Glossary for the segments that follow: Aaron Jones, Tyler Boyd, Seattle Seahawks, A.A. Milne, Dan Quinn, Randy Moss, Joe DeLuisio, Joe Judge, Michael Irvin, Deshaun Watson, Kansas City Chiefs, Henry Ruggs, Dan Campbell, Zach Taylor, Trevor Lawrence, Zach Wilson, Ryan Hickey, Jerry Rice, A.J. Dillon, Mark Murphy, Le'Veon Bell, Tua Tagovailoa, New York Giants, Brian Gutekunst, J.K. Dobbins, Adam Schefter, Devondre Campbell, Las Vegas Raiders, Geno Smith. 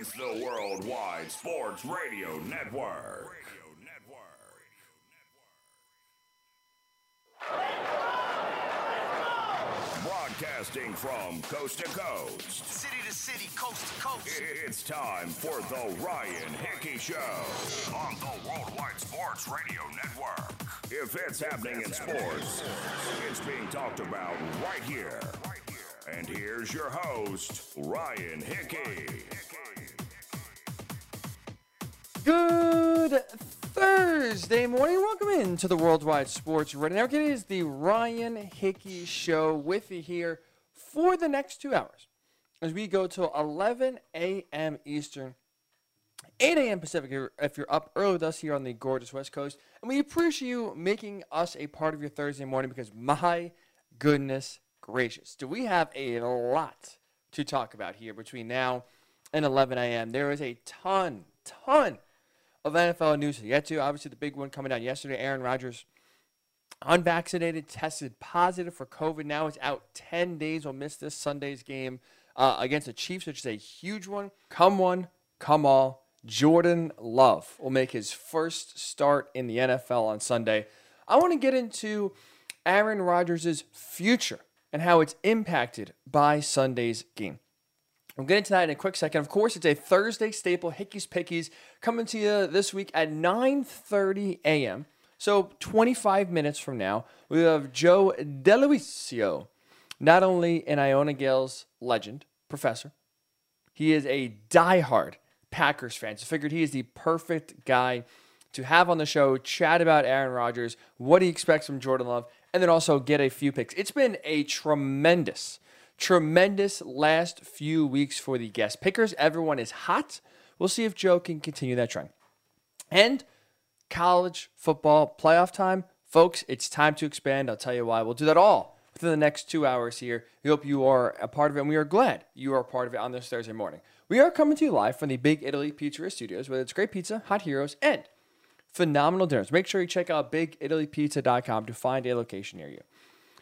It's the Worldwide Sports Radio Network. Broadcasting from coast to coast, city to city, coast to coast. It's time for the Ryan Hickey Show on the Worldwide Sports Radio Network. If it's happening in sports, it's being talked about right here. And here's your host, Ryan Hickey. Good Thursday morning. Welcome into the Worldwide Sports Radio Network. It is the Ryan Hickey Show with you here for the next 2 hours as we go till 11 a.m. Eastern, 8 a.m. Pacific if you're up early with us here on the gorgeous West Coast. And we appreciate you making us a part of your Thursday morning because my goodness gracious, do we have a lot to talk about here between now and 11 a.m. There is a ton of NFL news to get to. Obviously, the big one coming down yesterday, Aaron Rodgers, unvaccinated, tested positive for COVID. Now it's out 10 days. We'll miss this Sunday's game against the Chiefs, which is a huge one. Come one, come all. Jordan Love will make his first start in the NFL on Sunday. I want to get into Aaron Rodgers' future and how it's impacted by Sunday's game. I'm getting to that in a quick second. Of course, it's a Thursday staple, Hickey's Pickies, coming to you this week at 9:30 a.m. So 25 minutes from now, we have Joe DeLuisio, not only an Iona Gales legend, professor, he is a diehard Packers fan. So figured he is the perfect guy to have on the show, chat about Aaron Rodgers, what he expects from Jordan Love, and then also get a few picks. It's been a tremendous last few weeks for the guest pickers. Everyone is hot. We'll see if Joe can continue that trend. And college football playoff time. Folks, it's time to expand. I'll tell you why. We'll do that all within the next 2 hours here. We hope you are a part of it, and we are glad you are a part of it on this Thursday morning. We are coming to you live from the Big Italy Pizzeria Studios, where it's great pizza, hot heroes, and phenomenal dinners. Make sure you check out BigItalyPizza.com to find a location near you.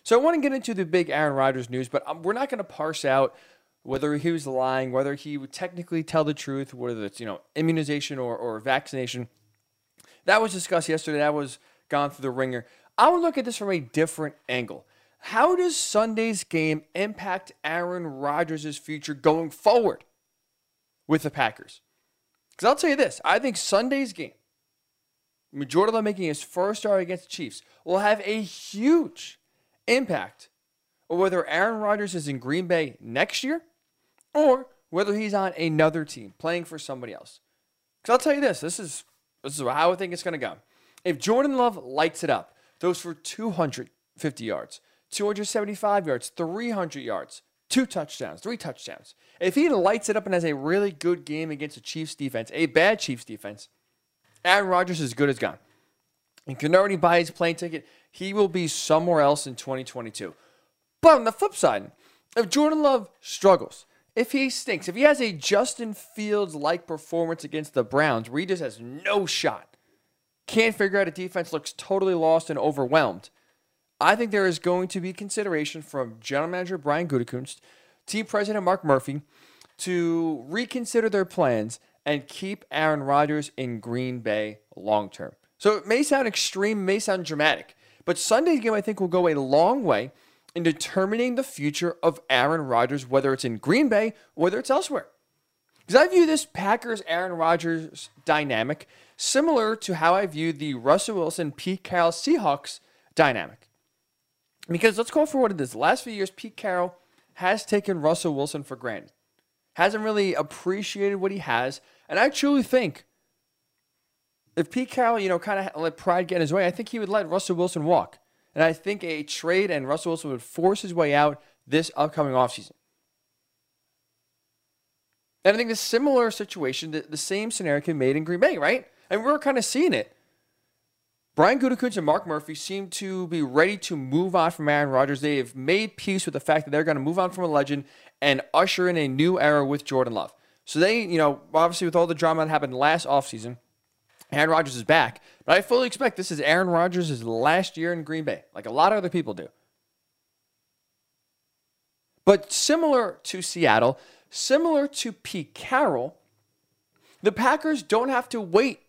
So I want to get into the big Aaron Rodgers news, but we're not going to parse out whether he was lying, whether he would technically tell the truth, whether it's, immunization or vaccination. That was discussed yesterday. That was gone through the ringer. I would look at this from a different angle. How does Sunday's game impact Aaron Rodgers' future going forward with the Packers? Because I'll tell you this. I think Sunday's game, Jordan Love making his first start against the Chiefs, will have a huge impact on whether Aaron Rodgers is in Green Bay next year or whether he's on another team playing for somebody else. Because I'll tell you this, this is how I think it's going to go. If Jordan Love lights it up, throws for 250 yards, 275 yards, 300 yards, 2 touchdowns, 3 touchdowns. If he lights it up and has a really good game against a Chiefs defense, a bad Chiefs defense, Aaron Rodgers is good as gone. And can already buy his plane ticket. He will be somewhere else in 2022. But on the flip side, if Jordan Love struggles, if he stinks, if he has a Justin Fields-like performance against the Browns where he just has no shot, can't figure out a defense, looks totally lost and overwhelmed, I think there is going to be consideration from General Manager Brian Gutekunst, Team President Mark Murphy, to reconsider their plans and keep Aaron Rodgers in Green Bay long-term. So it may sound extreme, may sound dramatic, but Sunday's game, I think, will go a long way in determining the future of Aaron Rodgers, whether it's in Green Bay, whether it's elsewhere. Because I view this Packers-Aaron Rodgers dynamic similar to how I view the Russell Wilson-Pete Carroll Seahawks dynamic. Because let's call for what it is. The last few years, Pete Carroll has taken Russell Wilson for granted. Hasn't really appreciated what he has. And I truly think if Pete Carroll, kind of let pride get in his way, I think he would let Russell Wilson walk. And I think a trade and Russell Wilson would force his way out this upcoming offseason. And I think the similar situation, the same scenario can be made in Green Bay, right? And we're kind of seeing it. Brian Gutekunst and Mark Murphy seem to be ready to move on from Aaron Rodgers. They have made peace with the fact that they're going to move on from a legend and usher in a new era with Jordan Love. So they, obviously with all the drama that happened last offseason, Aaron Rodgers is back. But I fully expect this is Aaron Rodgers' last year in Green Bay, like a lot of other people do. But similar to Seattle, Similar to Pete Carroll, the Packers don't have to wait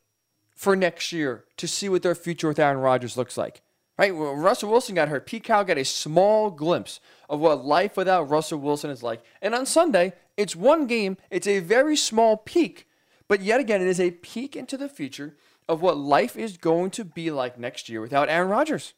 for next year to see what their future with Aaron Rodgers looks like. Right? When Russell Wilson got hurt, Pete Carroll got a small glimpse of what life without Russell Wilson is like. And on Sunday, it's one game. It's a very small peak. But yet again, it is a peek into the future of what life is going to be like next year without Aaron Rodgers.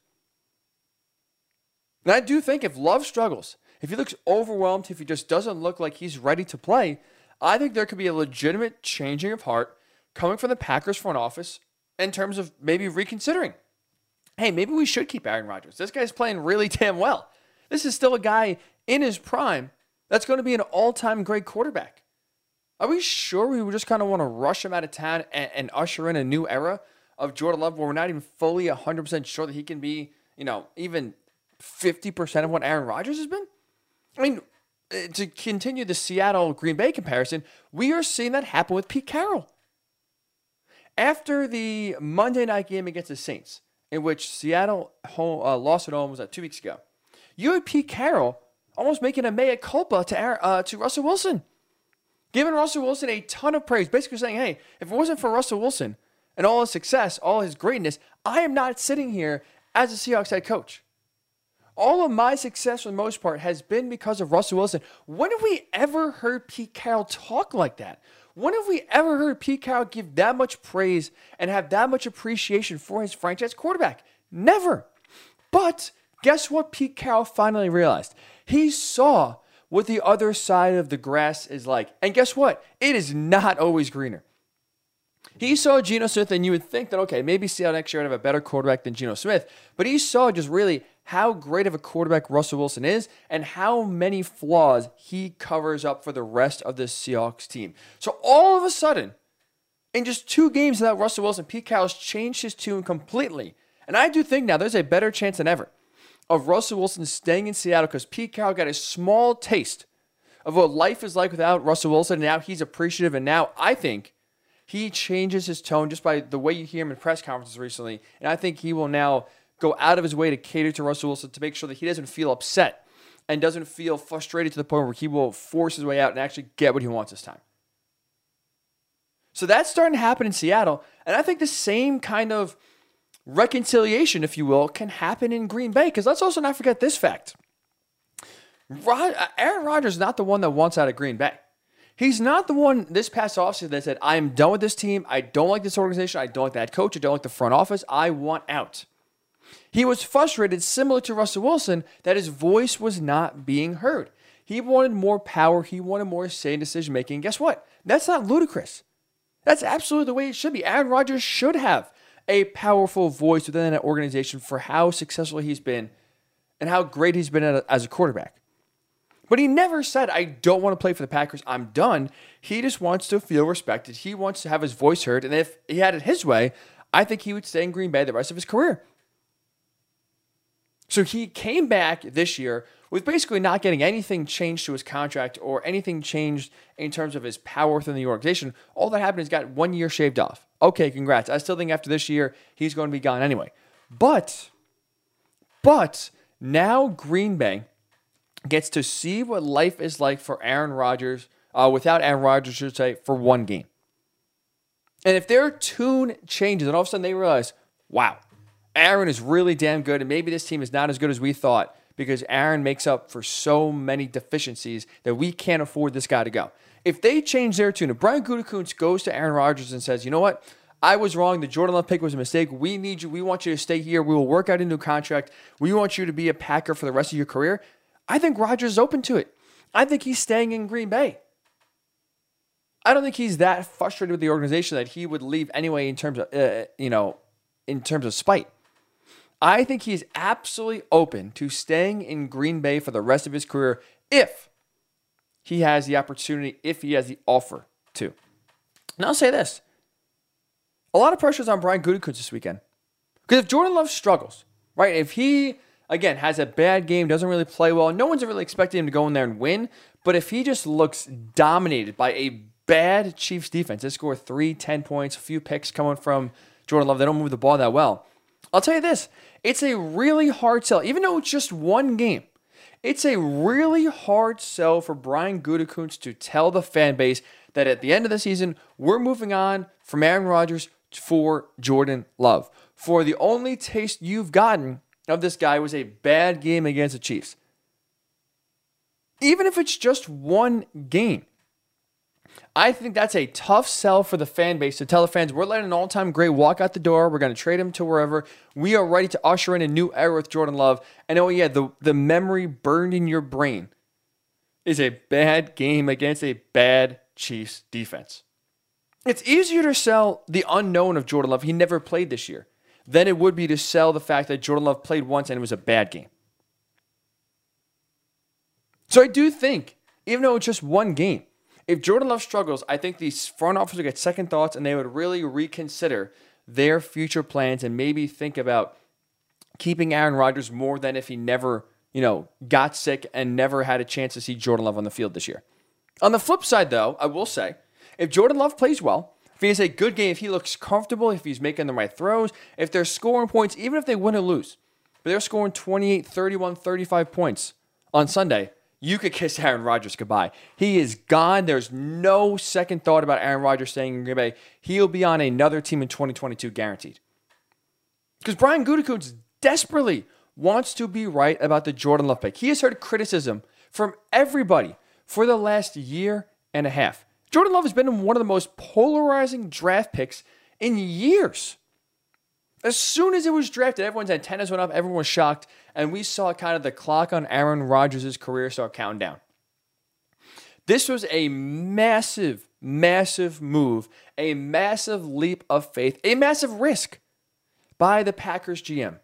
And I do think if Love struggles, if he looks overwhelmed, if he just doesn't look like he's ready to play, I think there could be a legitimate changing of heart coming from the Packers front office in terms of maybe reconsidering. Hey, maybe we should keep Aaron Rodgers. This guy's playing really damn well. This is still a guy in his prime that's going to be an all-time great quarterback. Are we sure we just kind of want to rush him out of town and usher in a new era of Jordan Love where we're not even fully 100% sure that he can be, you know, even 50% of what Aaron Rodgers has been? I mean, to continue the Seattle-Green Bay comparison, we are seeing that happen with Pete Carroll. After the Monday night game against the Saints, in which Seattle lost at home, was that 2 weeks ago, you had Pete Carroll almost making a mea culpa to Russell Wilson. Giving Russell Wilson a ton of praise, basically saying, hey, if it wasn't for Russell Wilson and all his success, all his greatness, I am not sitting here as a Seahawks head coach. All of my success, for the most part, has been because of Russell Wilson. When have we ever heard Pete Carroll talk like that? When have we ever heard Pete Carroll give that much praise and have that much appreciation for his franchise quarterback? Never. But guess what Pete Carroll finally realized? He saw what the other side of the grass is like. And guess what? It is not always greener. He saw Geno Smith, and you would think that, okay, maybe Seattle next year would have a better quarterback than Geno Smith. But he saw just really how great of a quarterback Russell Wilson is and how many flaws he covers up for the rest of the Seahawks team. So all of a sudden, in just 2 games without Russell Wilson, Pete Carroll's changed his tune completely. And I do think now there's a better chance than ever of Russell Wilson staying in Seattle because Pete Carroll got a small taste of what life is like without Russell Wilson. And now he's appreciative, and now I think he changes his tone just by the way you hear him in press conferences recently. And I think he will now go out of his way to cater to Russell Wilson to make sure that he doesn't feel upset and doesn't feel frustrated to the point where he will force his way out and actually get what he wants this time. So that's starting to happen in Seattle. And I think the same kind of reconciliation, if you will, can happen in Green Bay. Because let's also not forget this fact. Aaron Rodgers is not the one that wants out of Green Bay. He's not the one this past offseason that said, I am done with this team. I don't like this organization. I don't like that coach. I don't like the front office. I want out. He was frustrated, similar to Russell Wilson, that his voice was not being heard. He wanted more power. He wanted more say in decision-making. Guess what? That's not ludicrous. That's absolutely the way it should be. Aaron Rodgers should have a powerful voice within that organization for how successful he's been and how great he's been as a quarterback. But he never said, I don't want to play for the Packers. I'm done. He just wants to feel respected. He wants to have his voice heard. And if he had it his way, I think he would stay in Green Bay the rest of his career. So he came back this year with basically not getting anything changed to his contract or anything changed in terms of his power within the organization. All that happened is got 1 year shaved off. Okay, congrats. I still think after this year, he's going to be gone anyway. But now Green Bay gets to see what life is like for Aaron Rodgers, without Aaron Rodgers, should say, for 1 game. And if their tune changes and all of a sudden they realize, wow, Aaron is really damn good and maybe this team is not as good as we thought because Aaron makes up for so many deficiencies that we can't afford this guy to go. If they change their tune, if Brian Gutekunst goes to Aaron Rodgers and says, you know what? I was wrong. The Jordan Love pick was a mistake. We need you. We want you to stay here. We will work out a new contract. We want you to be a Packer for the rest of your career. I think Rodgers is open to it. I think he's staying in Green Bay. I don't think he's that frustrated with the organization that he would leave anyway in terms of spite. I think he's absolutely open to staying in Green Bay for the rest of his career if he has the opportunity, if he has the offer to. And I'll say this. A lot of pressure is on Brian Gutekunst this weekend. Because if Jordan Love struggles, right, if he again, has a bad game, doesn't really play well. No one's really expecting him to go in there and win. But if he just looks dominated by a bad Chiefs defense, they score 3-10 points, a few picks coming from Jordan Love. They don't move the ball that well. I'll tell you this. It's a really hard sell. Even though it's just 1 game, It's a really hard sell for Brian Gutekunst to tell the fan base that at the end of the season, we're moving on from Aaron Rodgers for Jordan Love. For the only taste you've gotten of this guy was a bad game against the Chiefs. Even if it's just one game. I think that's a tough sell for the fan base to tell the fans, we're letting an all-time great walk out the door. We're going to trade him to wherever. We are ready to usher in a new era with Jordan Love. And oh yeah, the memory burned in your brain is a bad game against a bad Chiefs defense. It's easier to sell the unknown of Jordan Love, he never played this year, than it would be to sell the fact that Jordan Love played once and it was a bad game. So I do think, even though it's just one game, if Jordan Love struggles, I think these front offices would get second thoughts and they would really reconsider their future plans and maybe think about keeping Aaron Rodgers more than if he never, got sick and never had a chance to see Jordan Love on the field this year. On the flip side, though, I will say, if Jordan Love plays well, if he has a good game, if he looks comfortable, if he's making the right throws, if they're scoring points, even if they win or lose, but they're scoring 28, 31, 35 points on Sunday, you could kiss Aaron Rodgers goodbye. He is gone. There's no second thought about Aaron Rodgers staying in Green Bay. He'll be on another team in 2022, guaranteed. Because Brian Gutekunst desperately wants to be right about the Jordan Love pick. He has heard criticism from everybody for the last year and a half. Jordan Love has been one of the most polarizing draft picks in years. As soon as it was drafted, everyone's antennas went up, everyone was shocked, and we saw kind of the clock on Aaron Rodgers' career start counting down. This was a massive, massive move, a massive leap of faith, a massive risk by the Packers GM.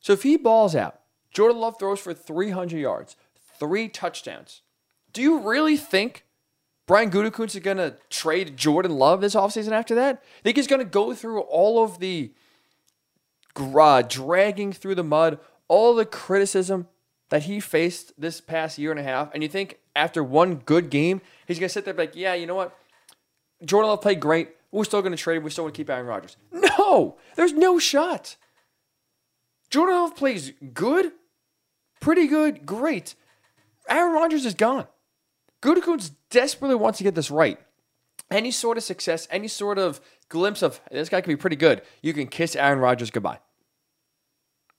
So if he balls out, Jordan Love throws for 300 yards, 3 touchdowns. Do you really think Brian Gutekunst is going to trade Jordan Love this offseason after that? I think he's going to go through all of the dragging through the mud, all the criticism that he faced this past year and a half, and you think after one good game, he's going to sit there and be like, yeah, you know what? Jordan Love played great. We're still going to trade him. We're still going to keep Aaron Rodgers. No! There's no shot. Jordan Love plays good, pretty good, great. Aaron Rodgers is gone. Gutekunst desperately wants to get this right. Any sort of success, any sort of glimpse of, this guy could be pretty good, you can kiss Aaron Rodgers goodbye.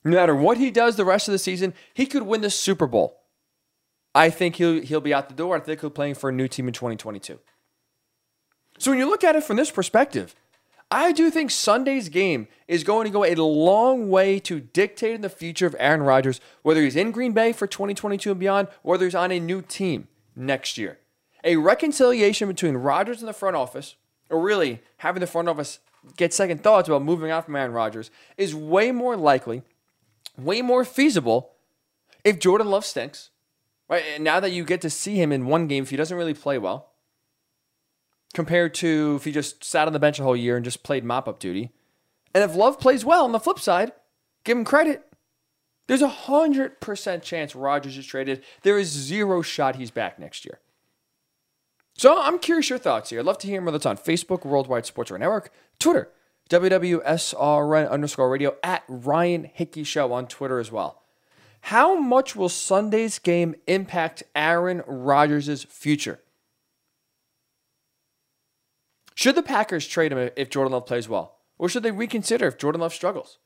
No matter what he does the rest of the season, he could win the Super Bowl. I think he'll be out the door. I think he'll be playing for a new team in 2022. So when you look at it from this perspective, I do think Sunday's game is going to go a long way to dictating the future of Aaron Rodgers, whether he's in Green Bay for 2022 and beyond, or whether he's on a new team next year. A reconciliation between Rodgers and the front office, or really having the front office get second thoughts about moving on from Aaron Rodgers, is way more likely, way more feasible if Jordan Love stinks. Right? And now that you get to see him in one game, if he doesn't really play well, compared to if he just sat on the bench the whole year and just played mop-up duty. And if Love plays well on the flip side, give him credit. There's a 100% chance Rodgers is traded. There is zero shot he's back next year. So I'm curious your thoughts here. I'd love to hear them, whether it's on Facebook, Worldwide Sports Radio Network, Twitter, WWSRN_radio, at Ryan Hickey Show on Twitter as well. How much will Sunday's game impact Aaron Rodgers' future? Should the Packers trade him if Jordan Love plays well? Or should they reconsider if Jordan Love struggles?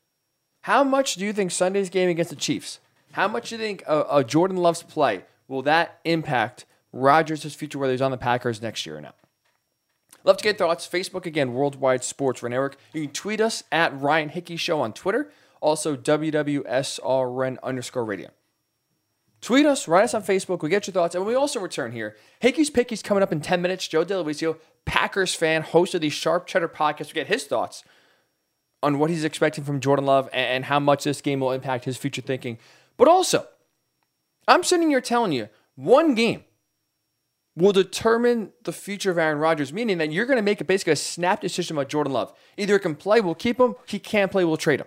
How much do you think Sunday's game against the Chiefs, how much do you think Jordan Love's play, will that impact Rodgers' future, whether he's on the Packers next year or not? Love to get thoughts. Facebook, again, Worldwide Sports Radio Network. You can tweet us at Ryan Hickey Show on Twitter. Also, WWSRN_radio. Tweet us, write us on Facebook. We'll get your thoughts. And we also return here. Hickey's Pickies coming up in 10 minutes. Joe DeLuisio, Packers fan, host of the Sharp Cheddar Podcast. We get his thoughts on what he's expecting from Jordan Love and how much this game will impact his future thinking. But also, I'm sitting here telling you, one game will determine the future of Aaron Rodgers, meaning that you're going to make basically a snap decision about Jordan Love. Either he can play, we'll keep him. He can't play, we'll trade him.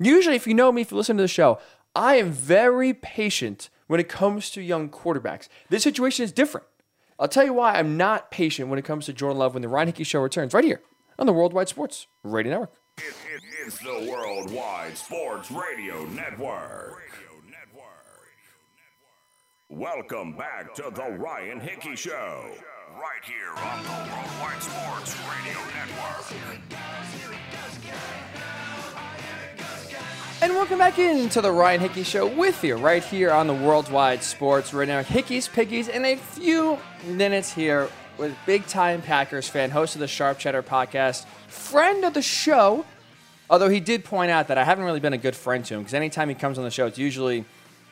Usually, if you know me, if you listen to the show, I am very patient when it comes to young quarterbacks. This situation is different. I'll tell you why I'm not patient when it comes to Jordan Love when the Ryan Hickey Show returns right here on the Worldwide Sports Radio Network. It's the Worldwide Sports Radio Network. Welcome back to the Ryan Hickey Show, right here on the Worldwide Sports Radio Network. And welcome back into the Ryan Hickey Show with you, right here on the Worldwide Sports Radio Network. Hickey's Pickies in a few minutes here with big-time Packers fan, host of the Sharp Cheddar Podcast, friend of the show, although he did point out that I haven't really been a good friend to him, because anytime he comes on the show, it's usually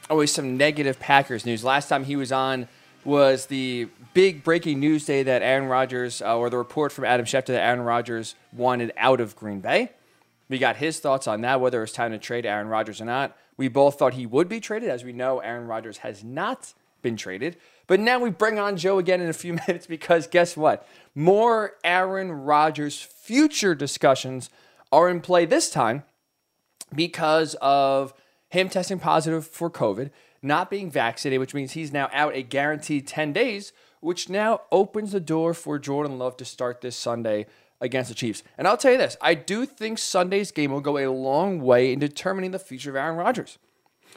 always some negative Packers news. Last time he was on was the big breaking news day that Aaron Rodgers, or the report from Adam Schefter that Aaron Rodgers wanted out of Green Bay. We got his thoughts on that, whether it was time to trade Aaron Rodgers or not. We both thought he would be traded. As we know, Aaron Rodgers has not been traded. But now we bring on Joe again in a few minutes because guess what? More Aaron Rodgers future discussions are in play this time because of him testing positive for COVID, not being vaccinated, which means he's now out a guaranteed 10 days, which now opens the door for Jordan Love to start this Sunday against the Chiefs. And I'll tell you this, I do think Sunday's game will go a long way in determining the future of Aaron Rodgers.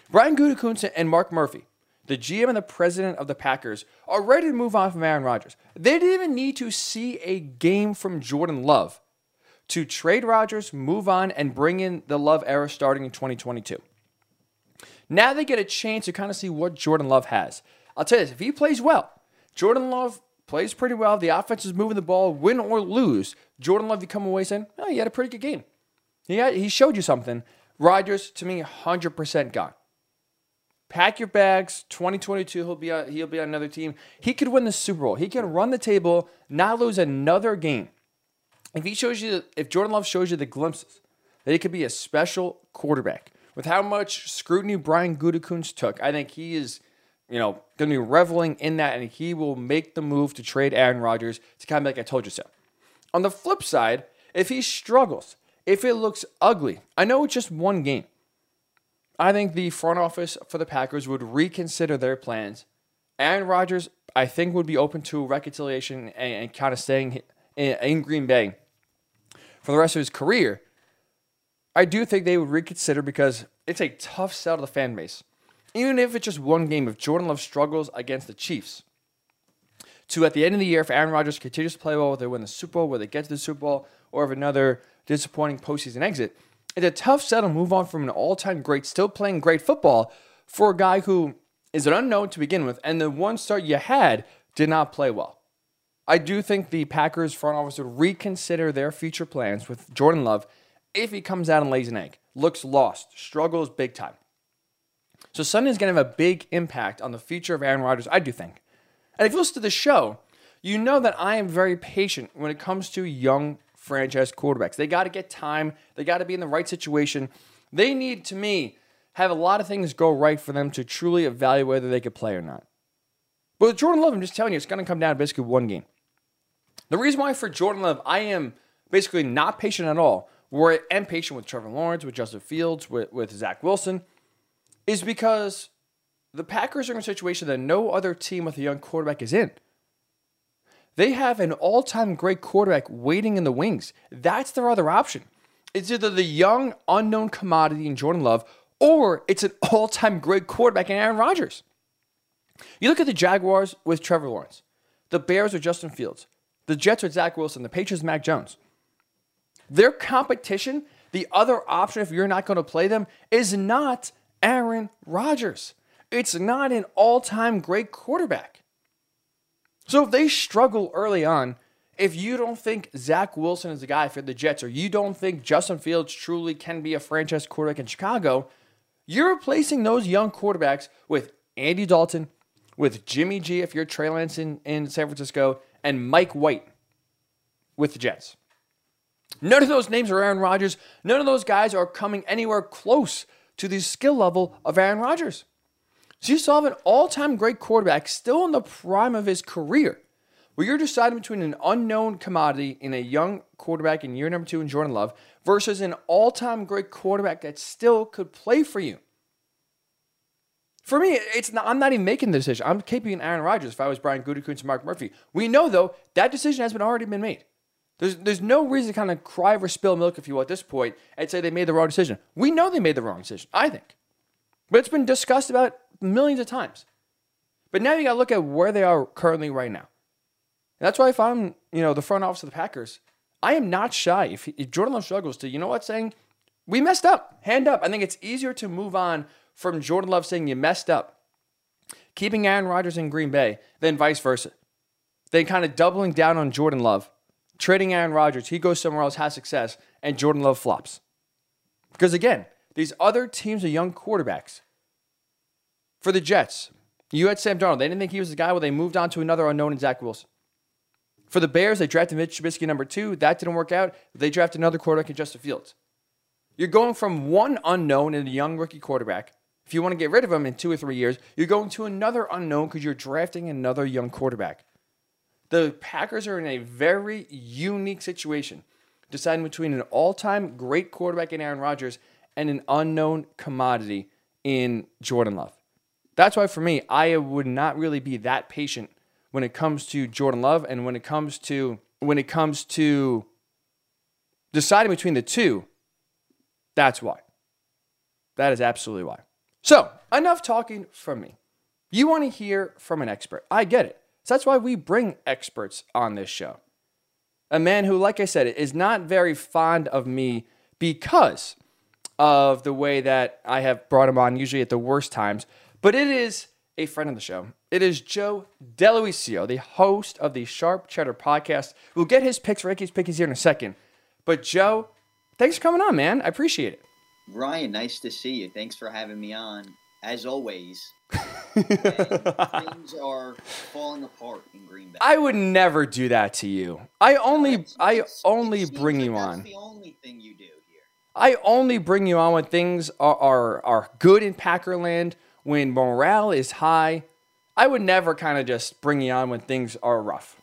Brian Gutekunst and Mark Murphy, the GM and the president of the Packers, are ready to move on from Aaron Rodgers. They didn't even need to see a game from Jordan Love to trade Rodgers, move on, and bring in the Love era starting in 2022. Now they get a chance to kind of see what Jordan Love has. I'll tell you this, if he plays well, Jordan Love plays pretty well. The offense is moving the ball, win or lose. Jordan Love, you come away saying, oh, he had a pretty good game. He showed you something. Rodgers, to me, 100% gone. Pack your bags. 2022, he'll be on another team. He could win the Super Bowl. He can run the table, not lose another game. If Jordan Love shows you the glimpses that he could be a special quarterback, with how much scrutiny Brian Gutekunst took, I think he is, going to be reveling in that, and he will make the move to trade Aaron Rodgers to kind of be like, I told you so. On the flip side, if he struggles, if it looks ugly, I know it's just one game. I think the front office for the Packers would reconsider their plans. Aaron Rodgers, I think, would be open to reconciliation and kind of staying in Green Bay for the rest of his career. I do think they would reconsider because it's a tough sell to the fan base. Even if it's just one game, if Jordan Love struggles against the Chiefs, to at the end of the year, if Aaron Rodgers continues to play well, whether they win the Super Bowl, whether they get to the Super Bowl, or if another disappointing postseason exit, it's a tough sell to move on from an all-time great, still playing great football for a guy who is an unknown to begin with, and the one start you had did not play well. I do think the Packers front office would reconsider their future plans with Jordan Love if he comes out and lays an egg, looks lost, struggles big time. So Sunday's going to have a big impact on the future of Aaron Rodgers, I do think. And if you listen to the show, you know that I am very patient when it comes to young franchise quarterbacks. They got to get time. They got to be in the right situation. They need, to me, have a lot of things go right for them to truly evaluate whether they could play or not. But with Jordan Love, I'm just telling you, it's going to come down to basically one game. The reason why for Jordan Love, I am basically not patient at all, we're impatient with Trevor Lawrence, with Justin Fields, with Zach Wilson, is because the Packers are in a situation that no other team with a young quarterback is in. They have an all-time great quarterback waiting in the wings. That's their other option. It's either the young, unknown commodity in Jordan Love, or it's an all-time great quarterback in Aaron Rodgers. You look at the Jaguars with Trevor Lawrence, the Bears with Justin Fields, the Jets with Zach Wilson, the Patriots with Mac Jones. Their competition, the other option if you're not going to play them, is not Aaron Rodgers. It's not an all-time great quarterback. So if they struggle early on, if you don't think Zach Wilson is the guy for the Jets, or you don't think Justin Fields truly can be a franchise quarterback in Chicago, you're replacing those young quarterbacks with Andy Dalton, with Jimmy G if you're Trey Lance in San Francisco, and Mike White with the Jets. None of those names are Aaron Rodgers. None of those guys are coming anywhere close to the skill level of Aaron Rodgers. So you still have an all-time great quarterback still in the prime of his career, where you're deciding between an unknown commodity in a young quarterback in year number 2 in Jordan Love versus an all-time great quarterback that still could play for you. For me, I'm not even making the decision. I'm keeping Aaron Rodgers if I was Brian Gutekunst and Mark Murphy. We know, though, that decision has already been made. There's no reason to kind of cry over spilled milk, if you will, at this point and say they made the wrong decision. We know they made the wrong decision, I think. But it's been discussed about millions of times. But now you got to look at where they are currently right now. And that's why if I'm, you know, the front office of the Packers, I am not shy. If Jordan Love struggles to, you know what, saying, we messed up, hand up. I think it's easier to move on from Jordan Love saying you messed up, keeping Aaron Rodgers in Green Bay, than vice versa. Then kind of doubling down on Jordan Love, trading Aaron Rodgers. He goes somewhere else, has success, and Jordan Love flops. Because again, these other teams are young quarterbacks. For the Jets, you had Sam Darnold. They didn't think he was the guy, well, they moved on to another unknown in Zach Wilson. For the Bears, they drafted Mitch Trubisky number 2. That didn't work out. They drafted another quarterback in Justin Fields. You're going from one unknown and a young rookie quarterback. If you want to get rid of him in 2 or 3 years, you're going to another unknown because you're drafting another young quarterback. The Packers are in a very unique situation, deciding between an all-time great quarterback in Aaron Rodgers and an unknown commodity in Jordan Love. That's why, for me, I would not really be that patient when it comes to Jordan Love and when it comes to deciding between the two. That's why. That is absolutely why. So, enough talking from me. You want to hear from an expert. I get it. So that's why we bring experts on this show. A man who, like I said, is not very fond of me because of the way that I have brought him on, usually at the worst times. But it is a friend of the show. It is Joe DeLuisio, the host of the Sharp Cheddar Podcast. We'll get his picks, Ricky's pickies here in a second. But Joe, thanks for coming on, man. I appreciate it. Ryan, nice to see you. Thanks for having me on, as always. Things are falling apart in Green Bay. I would never do that to you. I only bring you on. That's the only thing you do here. I only bring you on when things are good in Packerland, when morale is high. I would never kind of just bring you on when things are rough.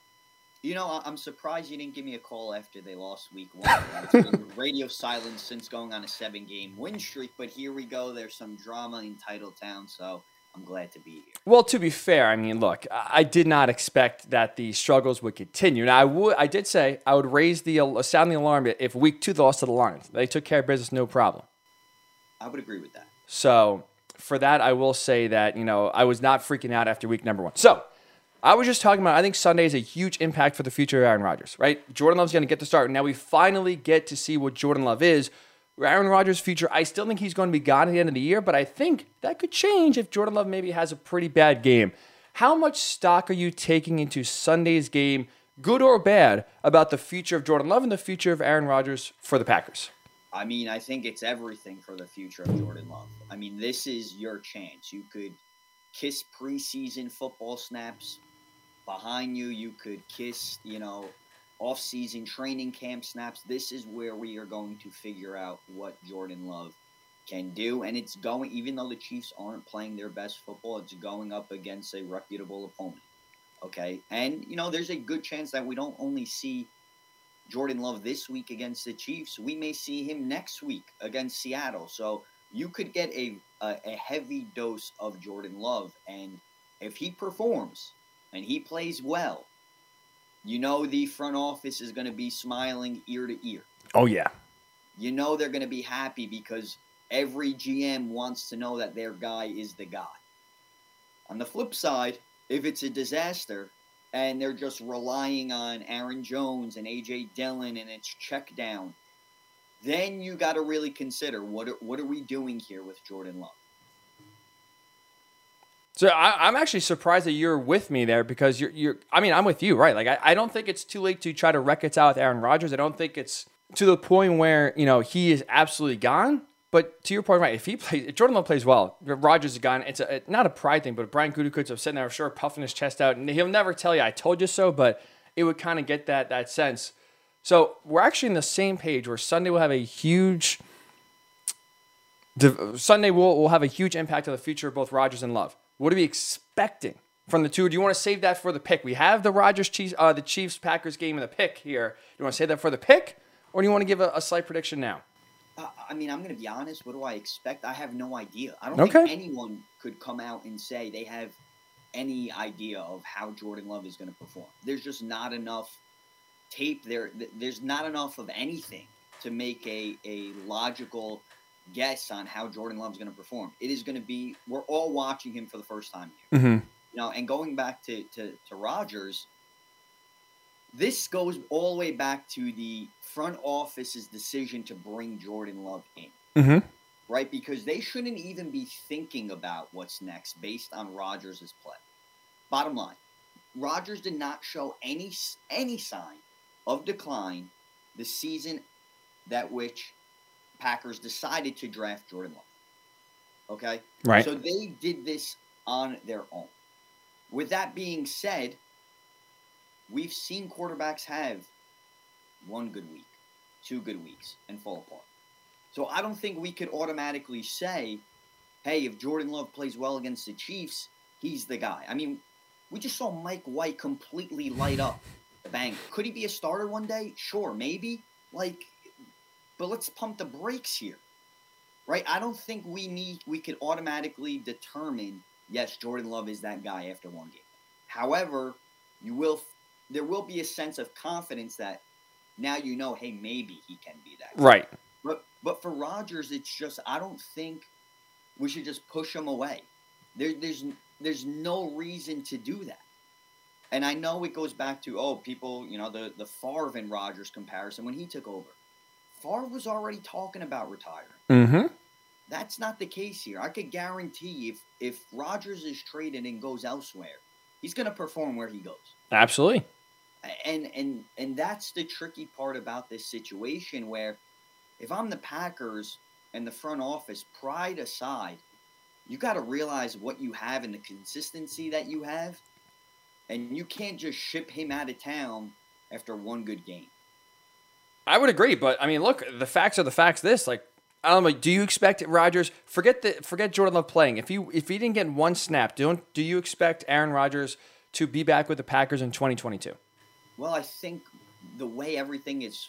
You know, I'm surprised you didn't give me a call after they lost week 1. It's been radio silence since going on a 7-game win streak, but here we go. There's some drama in Titletown, so I'm glad to be here. Well, to be fair, I mean, look, I did not expect that the struggles would continue. Now, I did say I would sound the alarm if week 2 they lost to the Lions. They took care of business, no problem. I would agree with that. So, for that, I will say that, you know, I was not freaking out after week 1. So, I was just talking about, I think Sunday is a huge impact for the future of Aaron Rodgers, right? Jordan Love's going to get the start. Now we finally get to see what Jordan Love is. Aaron Rodgers' future, I still think he's going to be gone at the end of the year, but I think that could change if Jordan Love maybe has a pretty bad game. How much stock are you taking into Sunday's game, good or bad, about the future of Jordan Love and the future of Aaron Rodgers for the Packers? I mean, I think it's everything for the future of Jordan Love. I mean, this is your chance. You could kiss preseason football snaps behind you. You could kiss, you know, off-season training camp snaps. This is where we are going to figure out what Jordan Love can do. And it's going, even though the Chiefs aren't playing their best football, it's going up against a reputable opponent. Okay. And, you know, there's a good chance that we don't only see Jordan Love this week against the Chiefs. We may see him next week against Seattle. So you could get a heavy dose of Jordan Love. And if he performs and he plays well, you know the front office is going to be smiling ear to ear. Oh, yeah. You know they're going to be happy because every GM wants to know that their guy is the guy. On the flip side, if it's a disaster and they're just relying on Aaron Jones and A.J. Dillon and it's check down, then you got to really consider what are we doing here with Jordan Love. So I'm actually surprised that you're with me there because you're. I mean, I'm with you, right? Like I don't think it's too late to try to reconcile with Aaron Rodgers. I don't think it's to the point where you know he is absolutely gone. But to your point, right? If Jordan Love plays well, Rodgers is gone. It's not a pride thing, but Brian Gutekunst is sitting there, sure, puffing his chest out, and he'll never tell you I told you so. But it would kind of get that sense. So we're actually on the same page where Sunday will have a huge impact on the future of both Rodgers and Love. What are we expecting from the two? Do you want to save that for the pick? We have the the Chiefs-Packers game in the pick here. Do you want to save that for the pick, or do you want to give a slight prediction now? I mean, I'm going to be honest. What do I expect? I have no idea. I don't think anyone could come out and say they have any idea of how Jordan Love is going to perform. There's just not enough tape there. There's not enough of anything to make a logical guess on how Jordan Love's going to perform. It is going to be, we're all watching him for the first time here. Mm-hmm. You Now, and going back to Rodgers, this goes all the way back to the front office's decision to bring Jordan Love in, mm-hmm. right? Because they shouldn't even be thinking about what's next based on Rodgers' play. Bottom line, Rodgers did not show any sign of decline the season that which Packers decided to draft Jordan Love. Okay? Right. So they did this on their own. With that being said, we've seen quarterbacks have one good week, two good weeks, and fall apart. So I don't think we could automatically say, hey, if Jordan Love plays well against the Chiefs, he's the guy. I mean, we just saw Mike White completely light up the Bengals. Could he be a starter one day? Sure, maybe. But let's pump the brakes here, right? I don't think we could automatically determine, yes, Jordan Love is that guy after one game. However, there will be a sense of confidence that now you know, hey, maybe he can be that guy. Right. But for Rodgers, it's just, I don't think we should just push him away. There's no reason to do that. And I know it goes back to, people, the Favre and Rodgers comparison when he took over. Favre was already talking about retiring. Mm-hmm. That's not the case here. I could guarantee if Rodgers is traded and goes elsewhere, he's going to perform where he goes. Absolutely. And that's the tricky part about this situation where if I'm the Packers and the front office, pride aside, you got to realize what you have and the consistency that you have. And you can't just ship him out of town after one good game. I would agree, but I mean, look, the facts are the facts. I don't know. Do you expect Rodgers? Forget Jordan Love playing. If he didn't get one snap, do you expect Aaron Rodgers to be back with the Packers in 2022? Well, I think the way everything is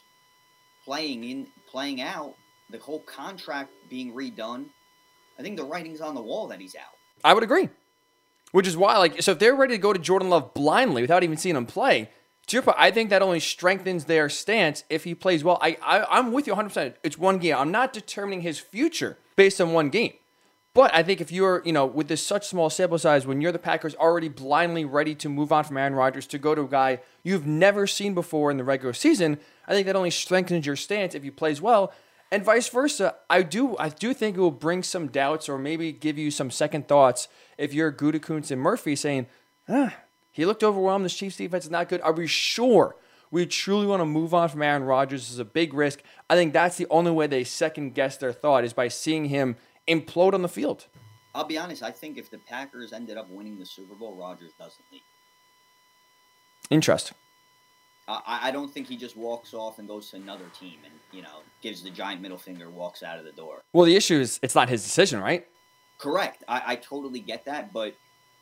playing out, the whole contract being redone, I think the writing's on the wall that he's out. I would agree. Which is why, so if they're ready to go to Jordan Love blindly without even seeing him play, to your point, I think that only strengthens their stance if he plays well. I'm with you 100%. It's one game. I'm not determining his future based on one game. But I think if you're, with this such small sample size, when you're the Packers already blindly ready to move on from Aaron Rodgers to go to a guy you've never seen before in the regular season, I think that only strengthens your stance if he plays well. And vice versa, I do think it will bring some doubts or maybe give you some second thoughts if you're Gutekunst and Murphy saying, he looked overwhelmed, this Chiefs defense is not good. Are we sure we truly want to move on from Aaron Rodgers? This is a big risk. I think that's the only way they second-guess their thought is by seeing him implode on the field. I'll be honest. I think if the Packers ended up winning the Super Bowl, Rodgers doesn't leave. Interesting. I don't think he just walks off and goes to another team and, gives the giant middle finger, walks out of the door. Well, the issue is it's not his decision, right? Correct. I totally get that, but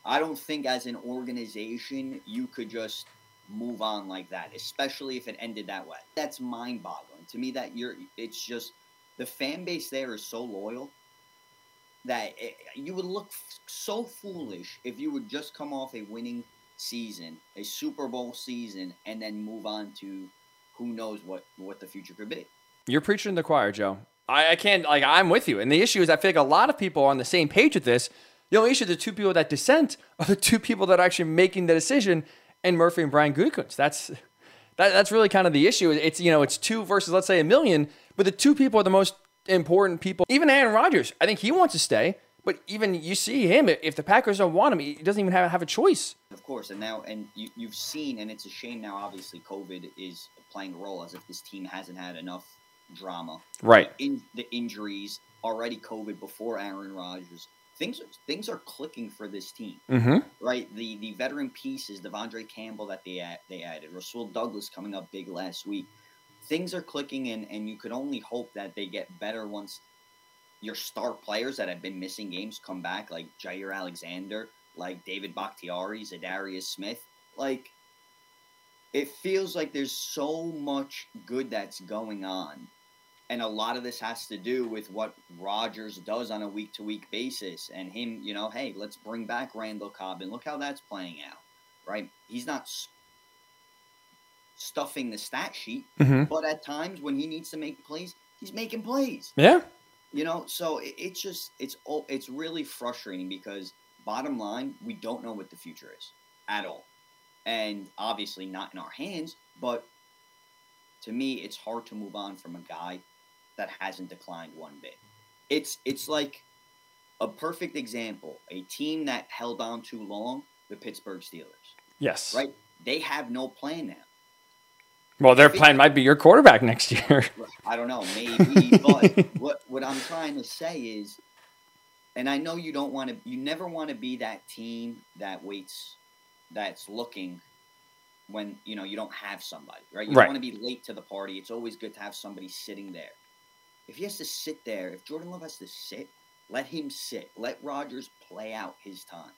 I don't think as an organization you could just move on like that, especially if it ended that way. That's mind-boggling. To me, it's just the fan base there is so loyal that you would look so foolish if you would just come off a winning season, a Super Bowl season, and then move on to who knows what the future could be. You're preaching to the choir, Joe. I can't, I'm with you. And the issue is I feel like a lot of people are on the same page with this. The only issue, the two people that dissent are the two people that are actually making the decision, and Murphy and Brian Gutekunst. That's really kind of the issue. It's, it's two versus, let's say, a million, but the two people are the most important people. Even Aaron Rodgers, I think he wants to stay, but even you see him, if the Packers don't want him, he doesn't even have a choice. Of course, and you've seen, and it's a shame now, obviously, COVID is playing a role as if this team hasn't had enough drama. Right. In the injuries, already COVID before Aaron Rodgers. Things are clicking for this team, mm-hmm. right? The veteran pieces, Devondre Campbell that they added, Rasul Douglas coming up big last week. Things are clicking, and you could only hope that they get better once your star players that have been missing games come back, like Jair Alexander, like David Bakhtiari, Zadarius Smith. It feels like there's so much good that's going on. And a lot of this has to do with what Rodgers does on a week-to-week basis and him, hey, let's bring back Randall Cobb and look how that's playing out, right? He's not stuffing the stat sheet, mm-hmm. but at times when he needs to make plays, he's making plays. Yeah. So it's really frustrating because bottom line, we don't know what the future is at all. And obviously not in our hands, but to me, it's hard to move on from a guy that hasn't declined one bit. It's like a perfect example, a team that held on too long, the Pittsburgh Steelers. Yes. Right? They have no plan now. Well, their plan might be your quarterback next year. I don't know, maybe. But what I'm trying to say is, and I know you don't want to, you never want to be that team that waits, that's looking when, you know, you don't have somebody, right? You don't want to be late to the party. It's always good to have somebody sitting there. If he has to sit there, if Jordan Love has to sit, let him sit. Let Rodgers play out his time.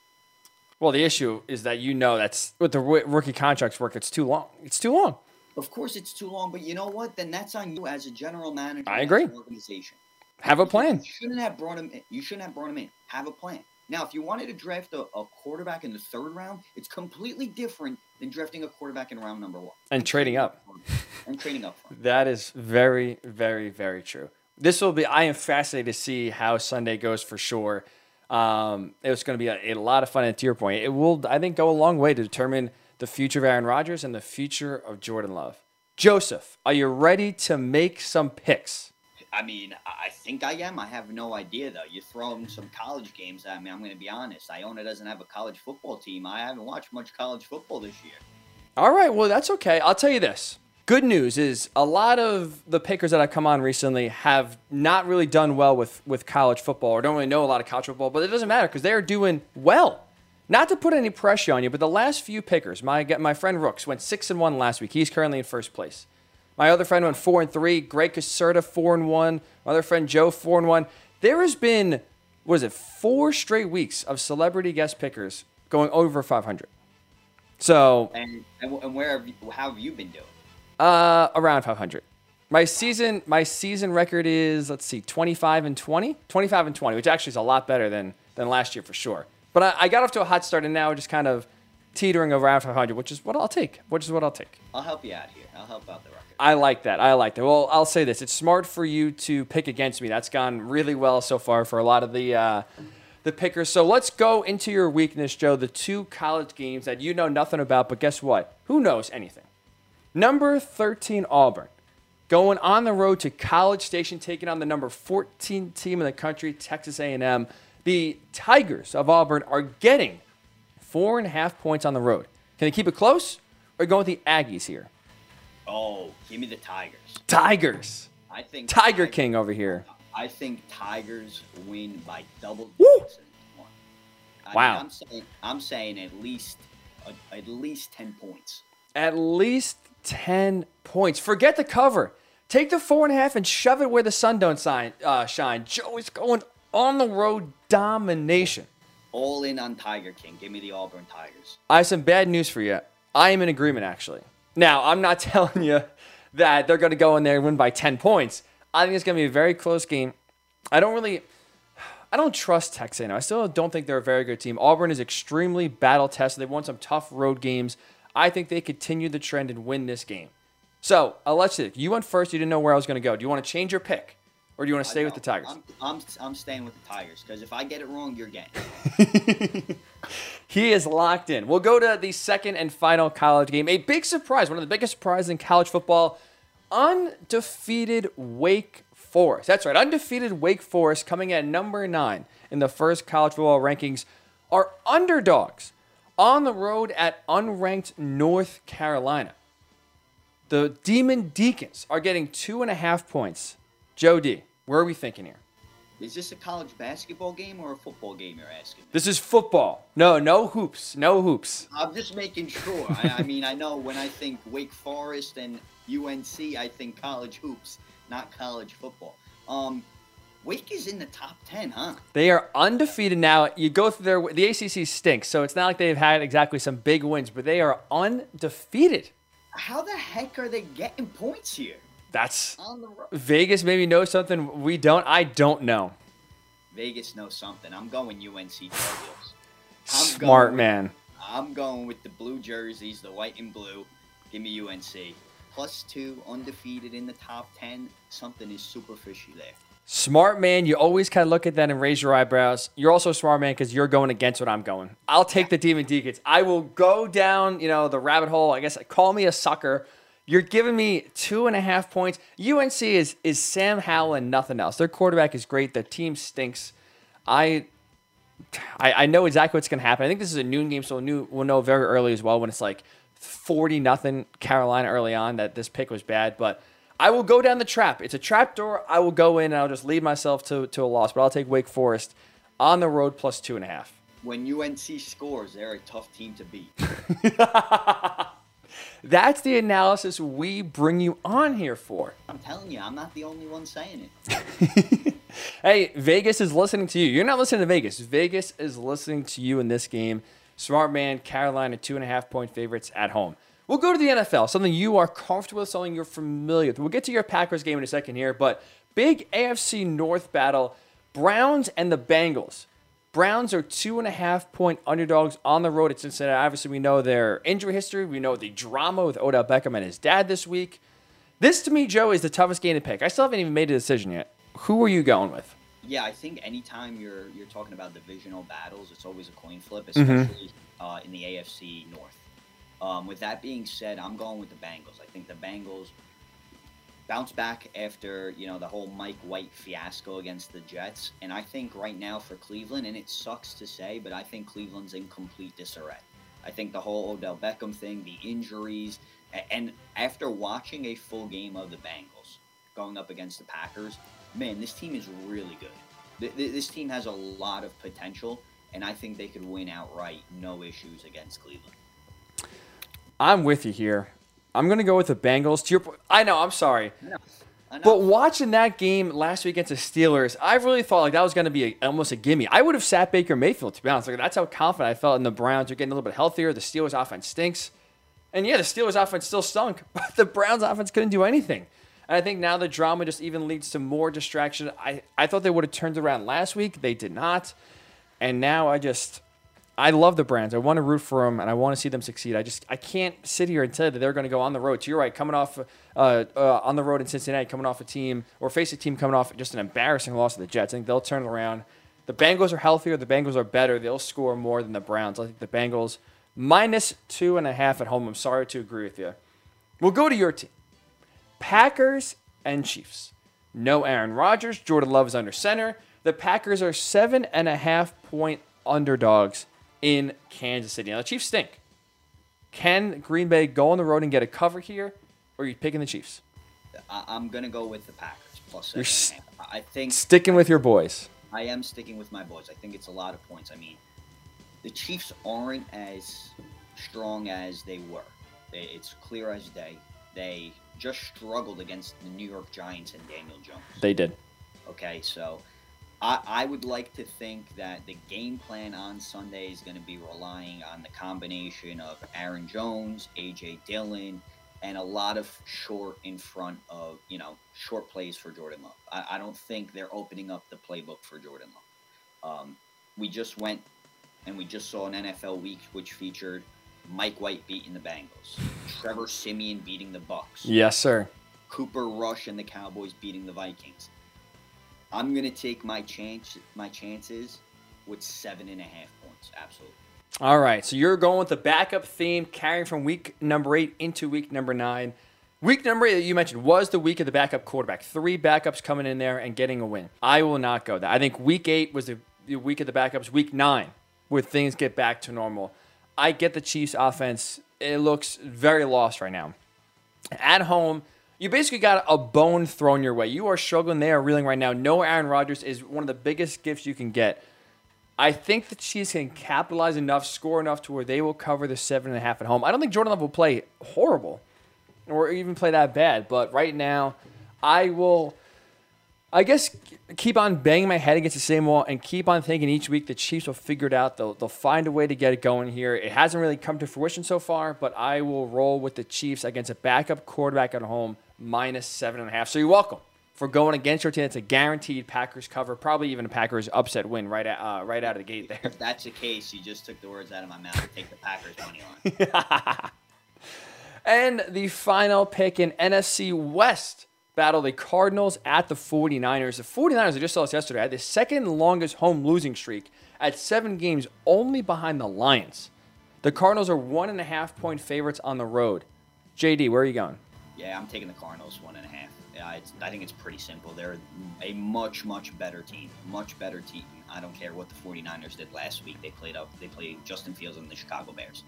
Well, the issue is that, you know, that's with the rookie contracts work. It's too long. It's too long. Of course it's too long, but you know what? Then that's on you as a general manager. I agree. Of an organization. Have a plan. You shouldn't have brought him in. You shouldn't have brought him in. Have a plan. Now, if you wanted to draft a quarterback in the third round, it's completely different than drafting a quarterback in round number one. And trading up. And trading up. That is very, very, very true. This will be, I am fascinated to see how Sunday goes for sure. It was going to be a lot of fun. And to your point, it will, I think, go a long way to determine the future of Aaron Rodgers and the future of Jordan Love. Joseph, are you ready to make some picks? I mean, I think I am. I have no idea, though. You're throwing some college games at me. I'm going to be honest. Iona doesn't have a college football team. I haven't watched much college football this year. All right. Well, that's okay. I'll tell you this. Good news is a lot of the pickers that I've come on recently have not really done well with college football or don't really know a lot of college football, but it doesn't matter because they're doing well. Not to put any pressure on you, but the last few pickers, my friend Rooks went 6-1 last week. He's currently in first place. My other friend went 4-3. Greg Caserta 4-1. My other friend Joe 4-1. There has been, what is it, 4 straight weeks of celebrity guest pickers going over 500. So and how have you been doing? Around 500. My season record is, let's see, 25 and 20, which actually is a lot better than last year for sure. But I got off to a hot start, and now we're just kind of teetering around 500, which is what I'll take. I'll help you out here. I'll help out the record. I like that. Well, I'll say this. It's smart for you to pick against me. That's gone really well so far for a lot of the pickers. So let's go into your weakness, Joe, the 2 college games that you know nothing about, but guess what? Who knows anything? Number 13, Auburn, going on the road to College Station, taking on the number 14 team in the country, Texas A&M. The Tigers of Auburn are getting 4.5 points on the road. Can they keep it close or go with the Aggies here? Oh, give me the Tigers. I think Tiger King over here. I think Tigers win by double digits. Wow. I'm saying at least 10 points. At least 10 points. Forget the cover. Take the 4.5 and shove it where the sun don't shine. Joe is going on the road domination. All in on Tiger King. Give me the Auburn Tigers. I have some bad news for you. I am in agreement, actually. Now, I'm not telling you that they're going to go in there and win by 10 points. I think it's going to be a very close game. I don't trust Texas A&M. I still don't think they're a very good team. Auburn is extremely battle-tested. They've won some tough road games. I think they continue the trend and win this game. So, Alexis, you went first. You didn't know where I was going to go. Do you want to change your pick? Or do you want to stay with the Tigers? I'm staying with the Tigers because if I get it wrong, you're getting it. He is locked in. We'll go to the second and final college game. A big surprise, one of the biggest surprises in college football. Undefeated Wake Forest. That's right, undefeated Wake Forest coming at number 9 in the first college football rankings are underdogs on the road at unranked North Carolina. The Demon Deacons are getting 2.5 points. Joe D., where are we thinking here? Is this a college basketball game or a football game you're asking? This is football. No hoops. I'm just making sure. I mean, I know when I think Wake Forest and UNC, I think college hoops, not college football. Wake is in the top 10, huh? They are undefeated now. You go through the ACC stinks, so it's not like they've had exactly some big wins, but they are undefeated. How the heck are they getting points here? That's Vegas maybe knows something we don't. I don't know. Vegas knows something. I'm going UNC Tar Heels. Smart man. I'm going with the blue jerseys, the white and blue. Give me UNC. +2, undefeated in the top 10. Something is super fishy there. Smart man, you always kind of look at that and raise your eyebrows. You're also a smart man because you're going against what I'm going. I'll take the Demon Deacons. I will go down, you know, the rabbit hole. I guess call me a sucker. You're giving me 2.5 points. UNC is Sam Howell and nothing else. Their quarterback is great. The team stinks. I know exactly what's going to happen. I think this is a noon game, so we'll know very early as well when it's like 40-0 Carolina early on that this pick was bad, but I will go down the trap. It's a trap door. I will go in and I'll just lead myself to a loss, but I'll take Wake Forest on the road plus 2.5. When UNC scores, they're a tough team to beat. That's the analysis we bring you on here for. I'm telling you, I'm not the only one saying it. Hey, Vegas is listening to you. You're not listening to Vegas. Vegas is listening to you in this game. Smart man, Carolina, 2.5-point favorites at home. We'll go to the NFL, something you are comfortable with, something you're familiar with. We'll get to your Packers game in a second here, but big AFC North battle, Browns and the Bengals. Browns are 2.5-point underdogs on the road at Cincinnati. Obviously, we know their injury history. We know the drama with Odell Beckham and his dad this week. This, to me, Joe, is the toughest game to pick. I still haven't even made a decision yet. Who are you going with? Yeah, I think anytime you're talking about divisional battles, it's always a coin flip, especially in the AFC North. With that being said, I'm going with the Bengals. I think the Bengals bounce back after, you know, the whole Mike White fiasco against the Jets. And I think right now for Cleveland, and it sucks to say, but I think Cleveland's in complete disarray. I think the whole Odell Beckham thing, the injuries, and after watching a full game of the Bengals going up against the Packers, man, this team is really good. This team has a lot of potential, and I think they could win outright, no issues against Cleveland. I'm with you here. I'm going to go with the Bengals. To your point, I know, I'm sorry. I know. But watching that game last week against the Steelers, I really thought like that was going to be almost a gimme. I would have sat Baker Mayfield, to be honest. Like, that's how confident I felt in the Browns. They're getting a little bit healthier. The Steelers' offense stinks. And, yeah, the Steelers' offense still stunk, but the Browns' offense couldn't do anything. And I think now the drama just even leads to more distraction. I thought they would have turned around last week. They did not. And now I love the Browns. I want to root for them, and I want to see them succeed. I can't sit here and tell you that they're going to go on the road. You're right, coming off on the road in Cincinnati, coming off a team or face a team coming off just an embarrassing loss to the Jets. I think they'll turn it around. The Bengals are healthier. The Bengals are better. They'll score more than the Browns. I think the Bengals minus 2.5 at home. I'm sorry to agree with you. We'll go to your team. Packers and Chiefs. No Aaron Rodgers. Jordan Love is under center. The Packers are 7.5-point underdogs in Kansas City. Now, the Chiefs stink. Can Green Bay go on the road and get a cover here, or are you picking the Chiefs? I'm going to go with the Packers, plus 7.5. I think sticking with your boys. I am sticking with my boys. I think it's a lot of points. I mean, the Chiefs aren't as strong as they were. It's clear as day. They just struggled against the New York Giants and Daniel Jones. They did. Okay, so I would like to think that the game plan on Sunday is going to be relying on the combination of Aaron Jones, A.J. Dillon, and a lot of short in front of, you know, short plays for Jordan Love. I don't think they're opening up the playbook for Jordan Love. We just went and we just saw an NFL week which featured Mike White beating the Bengals, Trevor Siemian beating the Bucks. Yes, sir. Cooper Rush and the Cowboys beating the Vikings. I'm going to take my chances with 7.5 points. Absolutely. All right. So you're going with the backup theme carrying from week number 8 into week number 9. Week number 8 that you mentioned was the week of the backup quarterback. 3 backups coming in there and getting a win. I will not go that. I think week 8 was the week of the backups. Week 9 where things get back to normal. I get the Chiefs offense. It looks very lost right now. At home, you basically got a bone thrown your way. You are struggling. They are reeling right now. No Aaron Rodgers is one of the biggest gifts you can get. I think the Chiefs can capitalize enough, score enough to where they will cover the 7.5 at home. I don't think Jordan Love will play horrible or even play that bad. But right now, I will, I guess, keep on banging my head against the same wall and keep on thinking each week the Chiefs will figure it out. They'll find a way to get it going here. It hasn't really come to fruition so far, but I will roll with the Chiefs against a backup quarterback at home. Minus 7.5. So you're welcome for going against your team. It's a guaranteed Packers cover, probably even a Packers upset win right out of the gate there. If that's the case, you just took the words out of my mouth. Take the Packers money line. And the final pick in NFC West battle the Cardinals at the 49ers. The 49ers, I just saw this yesterday, had the second longest home losing streak at 7 games, only behind the Lions. The Cardinals are 1.5-point favorites on the road. JD, where are you going? Yeah, I'm taking the Cardinals 1.5. Yeah, I think it's pretty simple. They're a much, much better team. Much better team. I don't care what the 49ers did last week. They played Justin Fields and the Chicago Bears.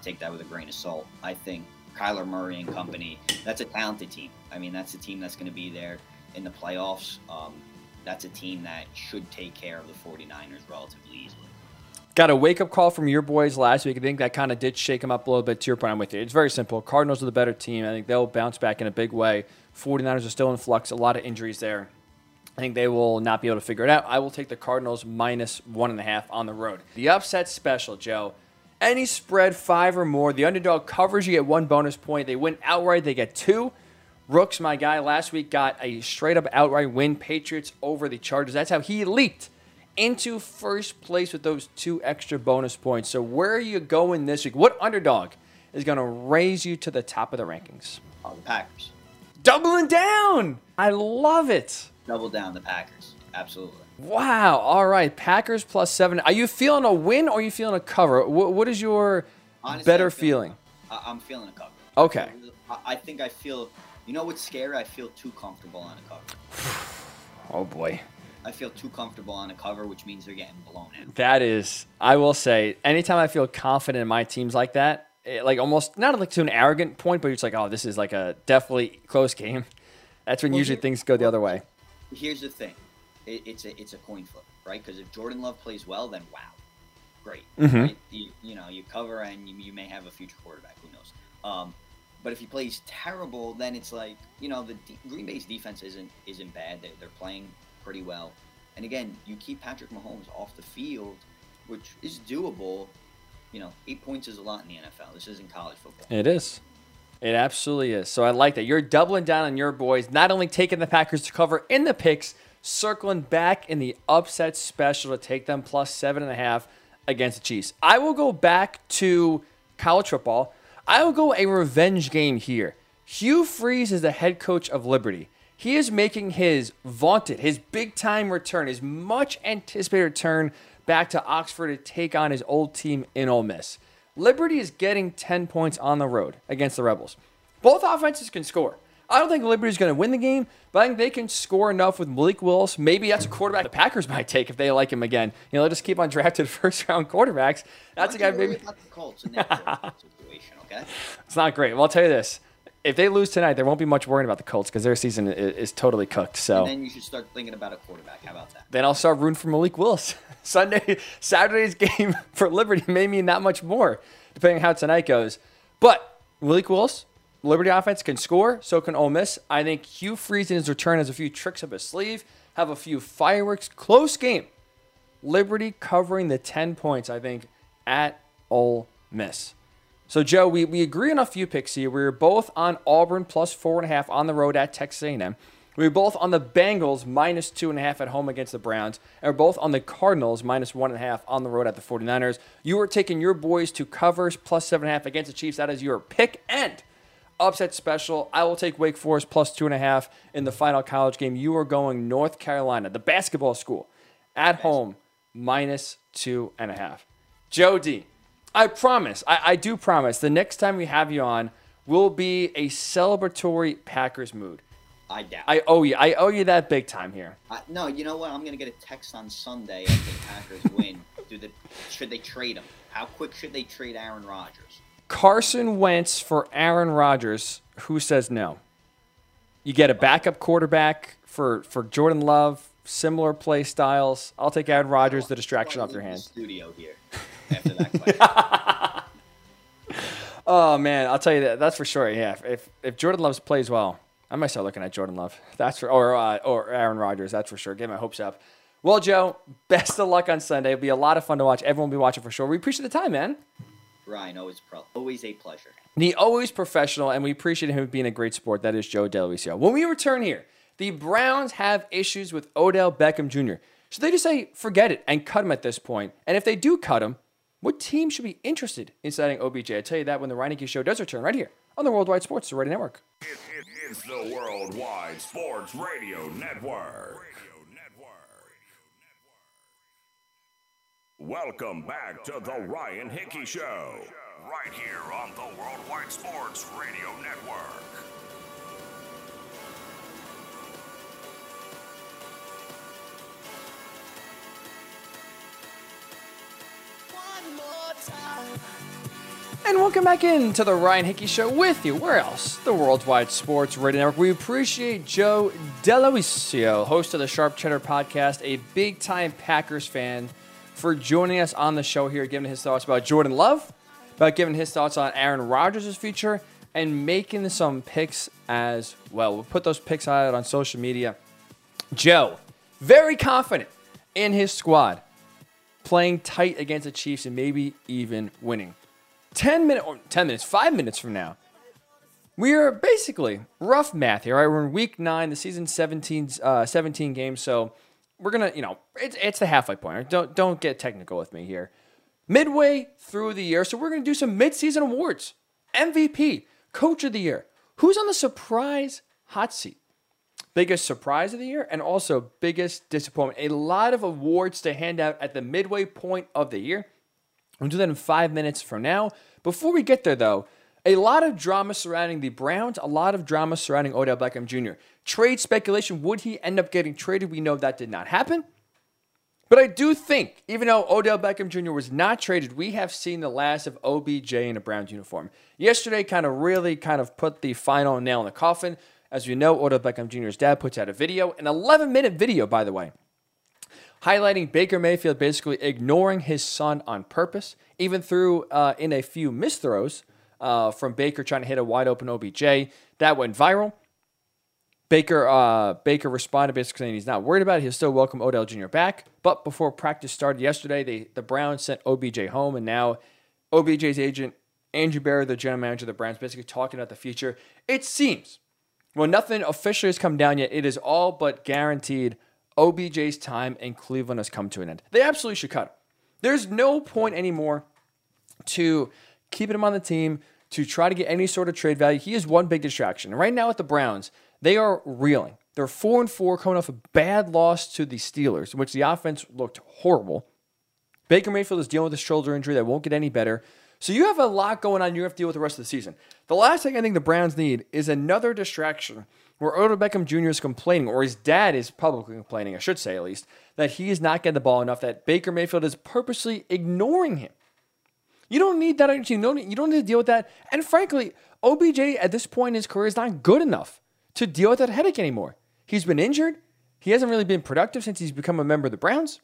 Take that with a grain of salt. I think Kyler Murray and company, that's a talented team. I mean, that's a team that's going to be there in the playoffs. That's a team that should take care of the 49ers relatively easily. Got a wake-up call from your boys last week. I think that kind of did shake them up a little bit. To your point, I'm with you. It's very simple. Cardinals are the better team. I think they'll bounce back in a big way. 49ers are still in flux. A lot of injuries there. I think they will not be able to figure it out. I will take the Cardinals -1.5 on the road. The upset special, Joe. Any spread 5 or more, the underdog covers, you get 1 bonus point. They win outright, they get 2. Rooks, my guy, last week got a straight-up outright win. Patriots over the Chargers. That's how he leaked into first place with those 2 extra bonus points. So where are you going this week? What underdog is going to raise you to the top of the rankings? Oh, the Packers. Doubling down. I love it. Double down the Packers. Absolutely. Wow. All right. Packers +7. Are you feeling a win or are you feeling a cover? What is your Honestly, I'm feeling a cover. Okay. I think I feel, you know what's scary? I feel too comfortable on a cover. Oh, boy. I feel too comfortable on a cover, which means they're getting blown out. That is, I will say, anytime I feel confident in my teams like that, it, like almost, not like to an arrogant point, but it's like, oh, this is like a definitely close game. That's when usually things go the other way. Here's the thing. It's a coin flip, right? Because if Jordan Love plays well, then wow, great. Mm-hmm. Right? You know, you cover and you may have a future quarterback. Who knows? But if he plays terrible, then it's like, you know, the Green Bay's defense isn't bad. They're playing pretty well. And again, you keep Patrick Mahomes off the field, which is doable. You know, 8 points is a lot in the NFL. This isn't college football. It is. It absolutely is. So I like that. You're doubling down on your boys, not only taking the Packers to cover in the picks, circling back in the upset special to take them +7.5 against the Chiefs. I will go back to college football. I will go a revenge game here. Hugh Freeze is the head coach of Liberty. He is making his vaunted, his big-time return, his much-anticipated return back to Oxford to take on his old team in Ole Miss. Liberty is getting 10 points on the road against the Rebels. Both offenses can score. I don't think Liberty's going to win the game, but I think they can score enough with Malik Willis. Maybe that's a quarterback the Packers might take if they like him again. You know, they'll just keep on drafting first-round quarterbacks. That's a guy maybe. About the Colts in that situation, okay? It's not great. Well, I'll tell you this. If they lose tonight, there won't be much worrying about the Colts because their season is totally cooked. So. And then you should start thinking about a quarterback. How about that? Then I'll start rooting for Malik Willis. Saturday's game for Liberty may mean that much more, depending on how tonight goes. But Malik Willis, Liberty offense can score, so can Ole Miss. I think Hugh Freeze in his return has a few tricks up his sleeve, have a few fireworks. Close game. Liberty covering the 10 points, I think, at Ole Miss. So, Joe, we agree on a few picks here. We were both on Auburn +4.5 on the road at Texas A&M. We were both on the Bengals -2.5 at home against the Browns. And we're both on the Cardinals -1.5 on the road at the 49ers. You were taking your boys to covers +7.5 against the Chiefs. That is your pick. And upset special, I will take Wake Forest +2.5 in the final college game. You are going North Carolina, the basketball school, at home -2.5. Joe D. I promise, I do promise, the next time we have you on will be a celebratory Packers mood. I doubt. I owe you that big time here. No, you know what? I'm going to get a text on Sunday after the Packers win. Should they trade him? How quick should they trade Aaron Rodgers? Carson Wentz for Aaron Rodgers. Who says no? You get a backup quarterback for Jordan Love, similar play styles. I'll take Aaron Rodgers, the distraction off your hands. Studio here. After that question. Oh man, I'll tell you that's for sure. Yeah, if Jordan Love plays well, I might start looking at Jordan Love. That's for or Aaron Rodgers. That's for sure. Get my hopes up. Well, Joe, best of luck on Sunday. It'll be a lot of fun to watch. Everyone will be watching for sure. We appreciate the time, man. Ryan, always a pleasure. The always professional, and we appreciate him being a great sport. That is Joe DeLuisio. When we return here, the Browns have issues with Odell Beckham Jr. Should they just say forget it and cut him at this point? And if they do cut him, what team should be interested in signing OBJ? I'll tell you that when the Ryan Hickey Show does return right here on the Worldwide Sports Radio Network. It's the Worldwide Sports Radio Network. Welcome back to the Ryan Hickey Show, right here on the Worldwide Sports Radio Network. And welcome back into the Ryan Hickey Show with you. Where else? The Worldwide Sports Radio Network. We appreciate Joe DeLuisio, host of the Sharp Cheddar Podcast, a big-time Packers fan, for joining us on the show here, giving his thoughts about Jordan Love, about giving his thoughts on Aaron Rodgers' future, and making some picks as well. We'll put those picks out on social media. Joe, very confident in his squad, playing tight against the Chiefs and maybe even winning. 5 minutes from now, we are basically, rough math here, right? We're in week 9, the season 17 games, so we're going to, it's the halfway point. Right? Don't get technical with me here. Midway through the year, so we're going to do some midseason awards. MVP, Coach of the Year. Who's on the surprise hot seat? Biggest surprise of the year and also biggest disappointment. A lot of awards to hand out at the midway point of the year. We'll do that in 5 minutes from now. Before we get there, though, a lot of drama surrounding the Browns, a lot of drama surrounding Odell Beckham Jr. Trade speculation, would he end up getting traded? We know that did not happen. But I do think, even though Odell Beckham Jr. was not traded, we have seen the last of OBJ in a Browns uniform. Yesterday kind of put the final nail in the coffin. As you know, Odell Beckham Jr.'s dad puts out a video, an 11-minute video, by the way, highlighting Baker Mayfield basically ignoring his son on purpose, even through in a few misthrows from Baker trying to hit a wide-open OBJ. That went viral. Baker responded basically saying he's not worried about it. He'll still welcome Odell Jr. back. But before practice started yesterday, the Browns sent OBJ home, and now OBJ's agent, Andrew Barry, the general manager of the Browns, basically talking about the future. It seems, well, nothing officially has come down yet. It is all but guaranteed OBJ's time in Cleveland has come to an end. They absolutely should cut him. There's no point anymore to keeping him on the team, to try to get any sort of trade value. He is one big distraction. And right now at the Browns, they are reeling. They're 4-4 coming off a bad loss to the Steelers, in which the offense looked horrible. Baker Mayfield is dealing with a shoulder injury that won't get any better. So you have a lot going on. You have to deal with the rest of the season. The last thing I think the Browns need is another distraction where Odell Beckham Jr. is complaining, or his dad is publicly complaining, I should say at least, that he is not getting the ball enough, that Baker Mayfield is purposely ignoring him. You don't need that on your team. You don't need to deal with that. And frankly, OBJ at this point in his career is not good enough to deal with that headache anymore. He's been injured. He hasn't really been productive since he's become a member of the Browns.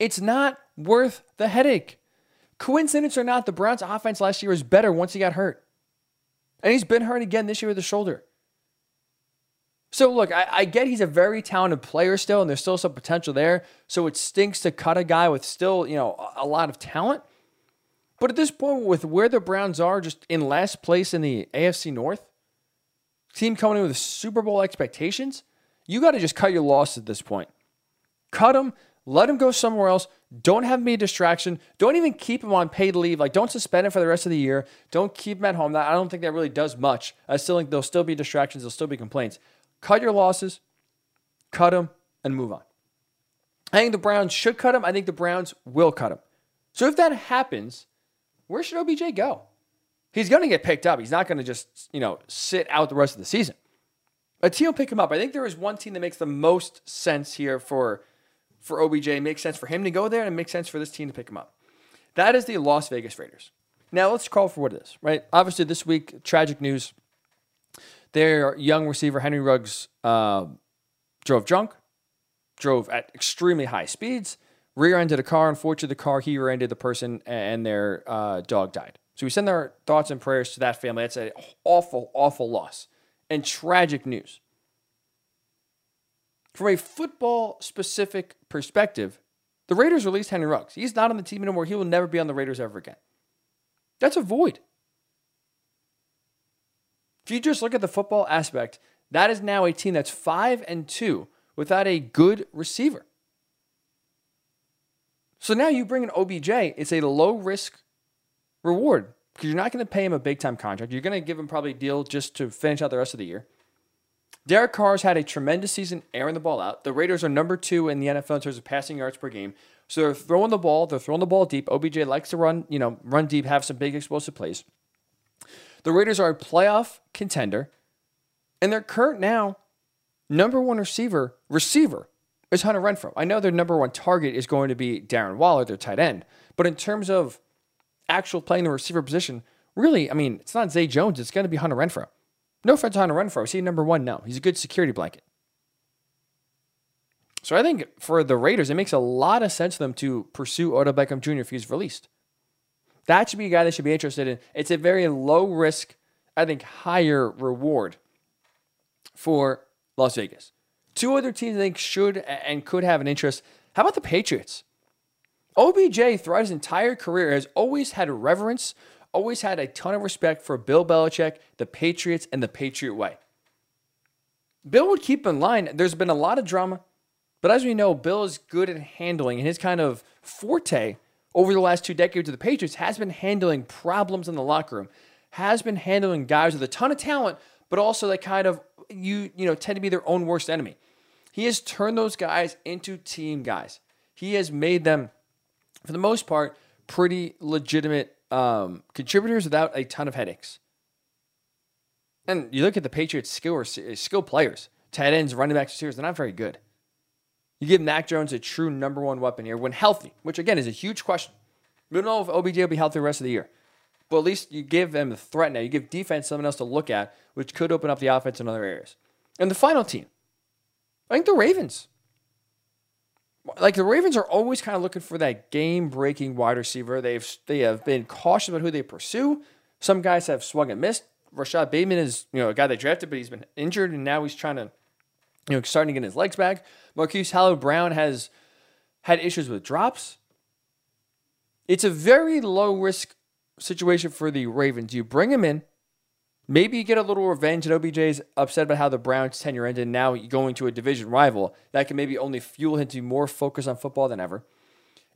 It's not worth the headache. Coincidence or not, the Browns' offense last year was better once he got hurt. And he's been hurt again this year with the shoulder. So look, I get he's a very talented player still, and there's still some potential there. So it stinks to cut a guy with still, a lot of talent. But at this point, with where the Browns are, just in last place in the AFC North, team coming in with Super Bowl expectations, you got to just cut your loss at this point. Cut him. Let him go somewhere else. Don't have him be a distraction. Don't even keep him on paid leave. Don't suspend him for the rest of the year. Don't keep him at home. I don't think that really does much. I still think there'll still be distractions. There'll still be complaints. Cut your losses. Cut him and move on. I think the Browns should cut him. I think the Browns will cut him. So if that happens, where should OBJ go? He's going to get picked up. He's not going to just, sit out the rest of the season. A team will pick him up. I think there is one team that makes the most sense here for OBJ. It makes sense for him to go there, and it makes sense for this team to pick him up. That is the Las Vegas Raiders. Now, let's call for what it is, right? Obviously, this week, tragic news. Their young receiver, Henry Ruggs, drove drunk, drove at extremely high speeds, rear-ended a car. Unfortunately, the car, he rear-ended the person, and their dog died. So we send our thoughts and prayers to that family. That's an awful, awful loss and tragic news. From a football-specific perspective, the Raiders released Henry Ruggs. He's not on the team anymore. He will never be on the Raiders ever again. That's a void. If you just look at the football aspect, that is now a team that's 5-2 without a good receiver. So now you bring an OBJ. It's a low-risk reward because you're not going to pay him a big-time contract. You're going to give him probably a deal just to finish out the rest of the year. Derek Carr's had a tremendous season airing the ball out. The Raiders are number 2 in the NFL in terms of passing yards per game. So they're throwing the ball deep. OBJ likes to run deep, have some big explosive plays. The Raiders are a playoff contender, and their current now number 1 receiver is Hunter Renfrow. I know their number 1 target is going to be Darren Waller, their tight end, but in terms of actual playing the receiver position, really, I mean, it's not Zay Jones, it's going to be Hunter Renfrow. No offense to Hunter Renfrow. Is he number 1? No. He's a good security blanket. So I think for the Raiders, it makes a lot of sense for them to pursue Odell Beckham Jr. if he's released. That should be a guy they should be interested in. It's a very low risk, I think higher reward for Las Vegas. 2 other teams I think should and could have an interest. How about the Patriots? OBJ throughout his entire career has always had reverence, always had a ton of respect for Bill Belichick, the Patriots, and the Patriot way. Bill would keep in line. There's been a lot of drama, but as we know, Bill is good at handling, and his kind of forte over the last 2 decades of the Patriots has been handling problems in the locker room, has been handling guys with a ton of talent, but also that kind of, you know, tend to be their own worst enemy. He has turned those guys into team guys. He has made them, for the most part, pretty legitimate contributors without a ton of headaches. And you look at the Patriots' skill players, tight ends, running backs, receivers, they're not very good. You give Mac Jones a true number 1 weapon here when healthy, which again is a huge question. We don't know if OBJ will be healthy the rest of the year, but at least you give them the threat now. You give defense something else to look at, which could open up the offense in other areas. And the final team, I think the Ravens. Like the Ravens are always kind of looking for that game-breaking wide receiver. They have been cautious about who they pursue. Some guys have swung and missed. Rashad Bateman is, you know, a guy they drafted, but he's been injured, and now he's trying to, you know, starting to get his legs back. Marquise Hallowell-Brown has had issues with drops. It's a very low-risk situation for the Ravens. You bring him in, maybe you get a little revenge, and OBJ's upset about how the Browns' tenure ended, and now going to a division rival. That can maybe only fuel him to be more focused on football than ever.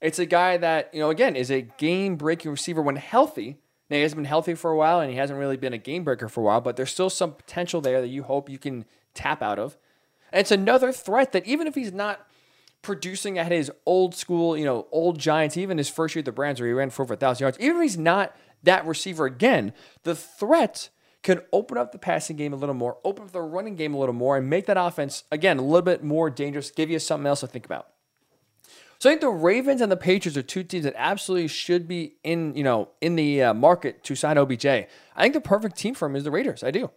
It's a guy that, you know, again, is a game-breaking receiver when healthy. Now, he hasn't been healthy for a while, and he hasn't really been a game-breaker for a while, but there's still some potential there that you hope you can tap out of. And it's another threat that even if he's not producing at his old school, you know, old Giants, even his first year at the Browns where he ran for over 1,000 yards, even if he's not that receiver again, the threat can open up the passing game a little more, open up the running game a little more, and make that offense, again, a little bit more dangerous, give you something else to think about. So I think the Ravens and the Patriots are 2 teams that absolutely should be in, you know, in the market to sign OBJ. I think the perfect team for him is the Raiders. I do.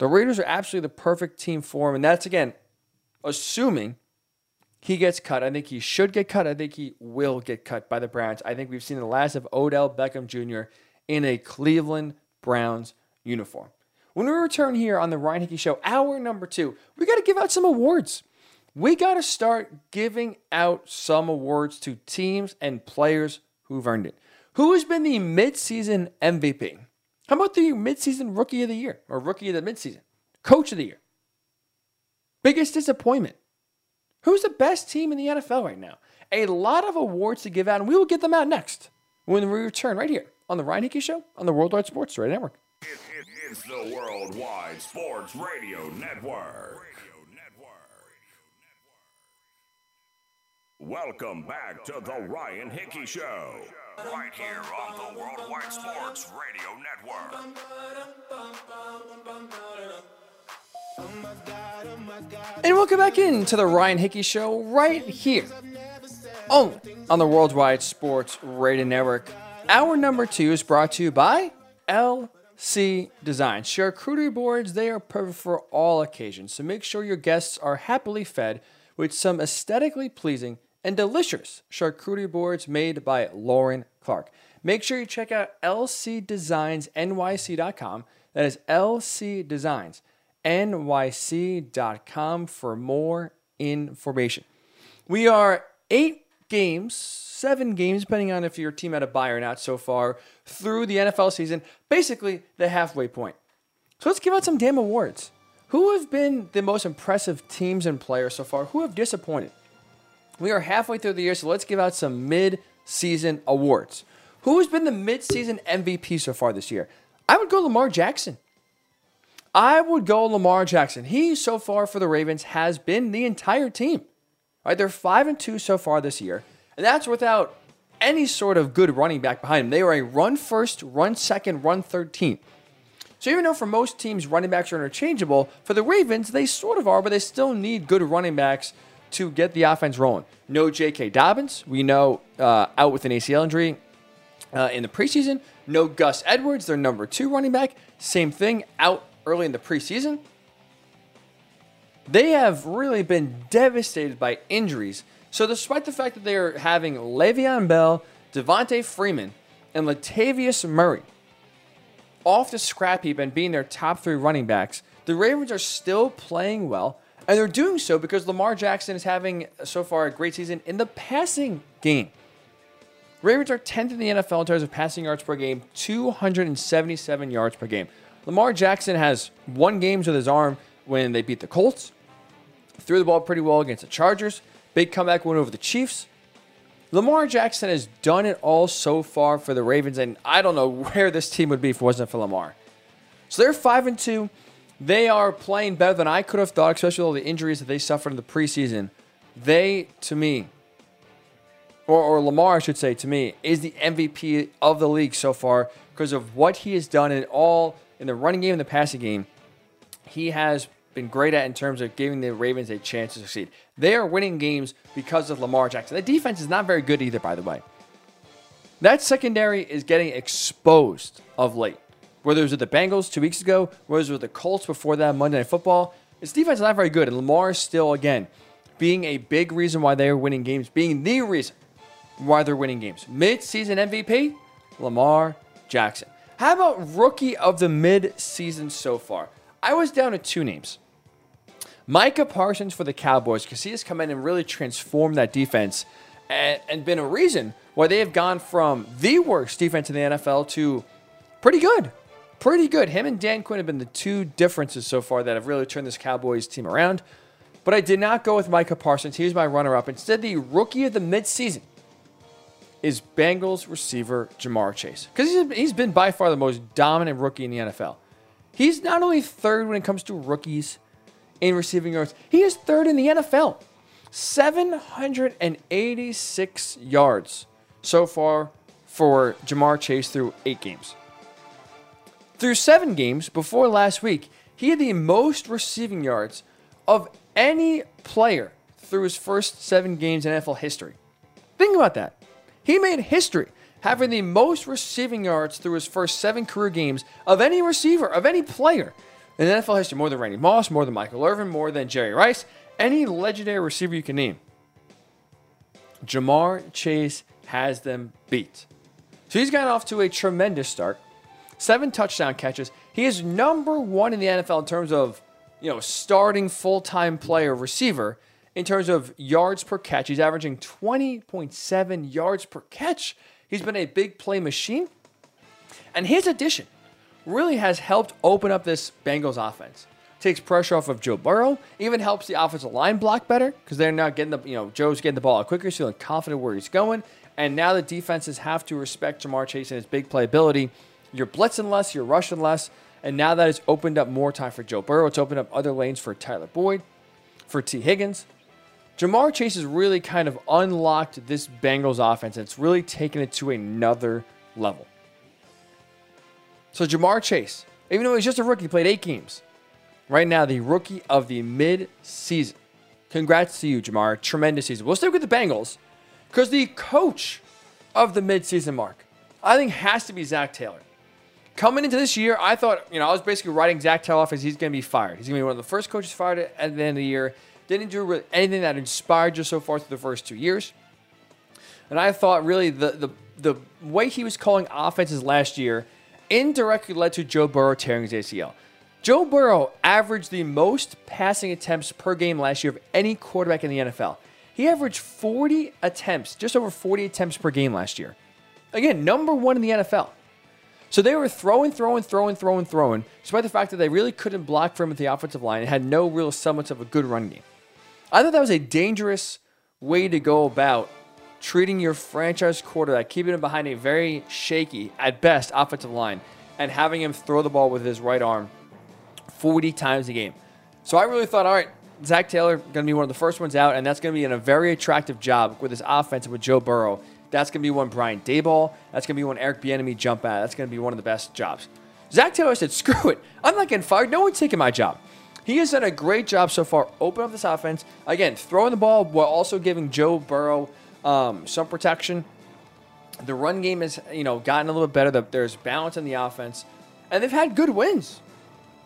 The Raiders are absolutely the perfect team for him, and that's, again, assuming he gets cut. I think he should get cut. I think he will get cut by the Browns. I think we've seen the last of Odell Beckham Jr. in a Cleveland Browns uniform. When we return here on the Ryan Hickey Show, hour number 2, we got to give out some awards. We got to start giving out some awards to teams and players who've earned it. Who has been the midseason MVP? How about the midseason rookie of the year or rookie of the midseason? Coach of the year? Biggest disappointment? Who's the best team in the NFL right now? A lot of awards to give out, and we will get them out next when we return right here on the Ryan Hickey Show on the Worldwide Sports Radio Network. It's the Worldwide Sports Radio Network. Welcome back to the Ryan Hickey Show, right here on the Worldwide Sports Radio Network. And welcome back into the Ryan Hickey Show right here, only on the Worldwide Sports Radio Network. Hour number 2 is brought to you by LC Design. Charcuterie boards, they are perfect for all occasions, so make sure your guests are happily fed with some aesthetically pleasing and delicious charcuterie boards made by Lauren Clark. Make sure you check out lcdesignsnyc.com. That is lcdesignsnyc.com for more information. We are 7 games, depending on if your team had a bye or not so far, through the NFL season, basically the halfway point. So let's give out some damn awards. Who have been the most impressive teams and players so far? Who have disappointed? We are halfway through the year, so let's give out some mid-season awards. Who's been the midseason MVP so far this year? I would go Lamar Jackson. I would go Lamar Jackson. He, so far for the Ravens, has been the entire team. All right, they're 5-2 so far this year, and that's without any sort of good running back behind them. They are a run-first, run-second, run-third team. So even though for most teams running backs are interchangeable, for the Ravens, they sort of are, but they still need good running backs to get the offense rolling. No J.K. Dobbins, we know, out with an ACL injury in the preseason. No Gus Edwards, their number 2 running back. Same thing, out early in the preseason. They have really been devastated by injuries. So despite the fact that they are having Le'Veon Bell, Devontae Freeman, and Latavius Murray off the scrap heap and being their top 3 running backs, the Ravens are still playing well, and they're doing so because Lamar Jackson is having, so far, a great season in the passing game. Ravens are 10th in the NFL in terms of passing yards per game, 277 yards per game. Lamar Jackson has won games with his arm when they beat the Colts. Threw the ball pretty well against the Chargers. Big comeback win over the Chiefs. Lamar Jackson has done it all so far for the Ravens, and I don't know where this team would be if it wasn't for Lamar. So they're 5-2. They are playing better than I could have thought, especially with all the injuries that they suffered in the preseason. They, to me, or Lamar, I should say, to me, is the MVP of the league so far because of what he has done in all in the running game and the passing game. He has been great at in terms of giving the Ravens a chance to succeed. They are winning games because of Lamar Jackson. The defense is not very good either, by the way. That secondary is getting exposed of late. Whether it was with the Bengals 2 weeks ago, whether it was with the Colts before that Monday Night Football, its defense is not very good, and Lamar is still, again, being a big reason why they are winning games, being the reason why they're winning games. Mid-season MVP, Lamar Jackson. How about rookie of the mid-season so far? I was down to 2 names. Micah Parsons for the Cowboys, because he has come in and really transformed that defense and been a reason why they have gone from the worst defense in the NFL to pretty good. Pretty good. Him and Dan Quinn have been the 2 differences so far that have really turned this Cowboys team around. But I did not go with Micah Parsons. He was my runner-up. Instead, the rookie of the midseason is Bengals receiver Ja'Marr Chase, because he's been by far the most dominant rookie in the NFL. He's not only 3rd when it comes to rookies in receiving yards, he is 3rd in the NFL. 786 yards so far for Ja'Marr Chase through 8 games. Through 7 games before last week, he had the most receiving yards of any player through his first 7 games in NFL history. Think about that. He made history having the most receiving yards through his first 7 career games of any receiver, of any player in NFL history. More than Randy Moss, more than Michael Irvin, more than Jerry Rice, any legendary receiver you can name. Ja'Marr Chase has them beat. So he's gotten off to a tremendous start. 7 touchdown catches. He is number 1 in the NFL in terms of, starting full-time player receiver. In terms of yards per catch, he's averaging 20.7 yards per catch. He's been a big play machine. And his addition really has helped open up this Bengals offense. Takes pressure off of Joe Burrow. Even helps the offensive line block better because they're not getting Joe's getting the ball out quicker. He's feeling confident where he's going. And now the defenses have to respect Ja'Marr Chase and his big play ability. You're blitzing less, you're rushing less, and now that has opened up more time for Joe Burrow. It's opened up other lanes for Tyler Boyd, for T. Higgins. Ja'Marr Chase has really kind of unlocked this Bengals offense, and it's really taken it to another level. So Ja'Marr Chase, even though he's just a rookie, played 8 games. Right now, the rookie of the mid-season. Congrats to you, Ja'Marr. Tremendous season. We'll stick with the Bengals because the coach of the mid-season mark, I think, has to be Zach Taylor. Coming into this year, I thought, I was basically writing Zach Taylor off as he's going to be fired. He's going to be one of the first coaches fired at the end of the year. Didn't do really anything that inspired you so far through the first 2 years. And I thought really the way he was calling offenses last year indirectly led to Joe Burrow tearing his ACL. Joe Burrow averaged the most passing attempts per game last year of any quarterback in the NFL. He averaged 40 attempts, just over 40 attempts per game last year. Again, number 1 in the NFL. So they were throwing, despite the fact that they really couldn't block for him at the offensive line and had no real semblance of a good run game. I thought that was a dangerous way to go about treating your franchise quarterback, keeping him behind a very shaky, at best, offensive line, and having him throw the ball with his right arm 40 times a game. So I really thought, all right, Zach Taylor going to be one of the first ones out, and that's going to be in a very attractive job with his offense with Joe Burrow. That's going to be one Brian Daboll. That's going to be one Eric Bieniemy jump at. That's going to be one of the best jobs. Zach Taylor said, screw it. I'm not getting fired. No one's taking my job. He has done a great job so far, opening up this offense. Again, throwing the ball while also giving Joe Burrow some protection. The run game has, gotten a little bit better. There's balance in the offense. And they've had good wins.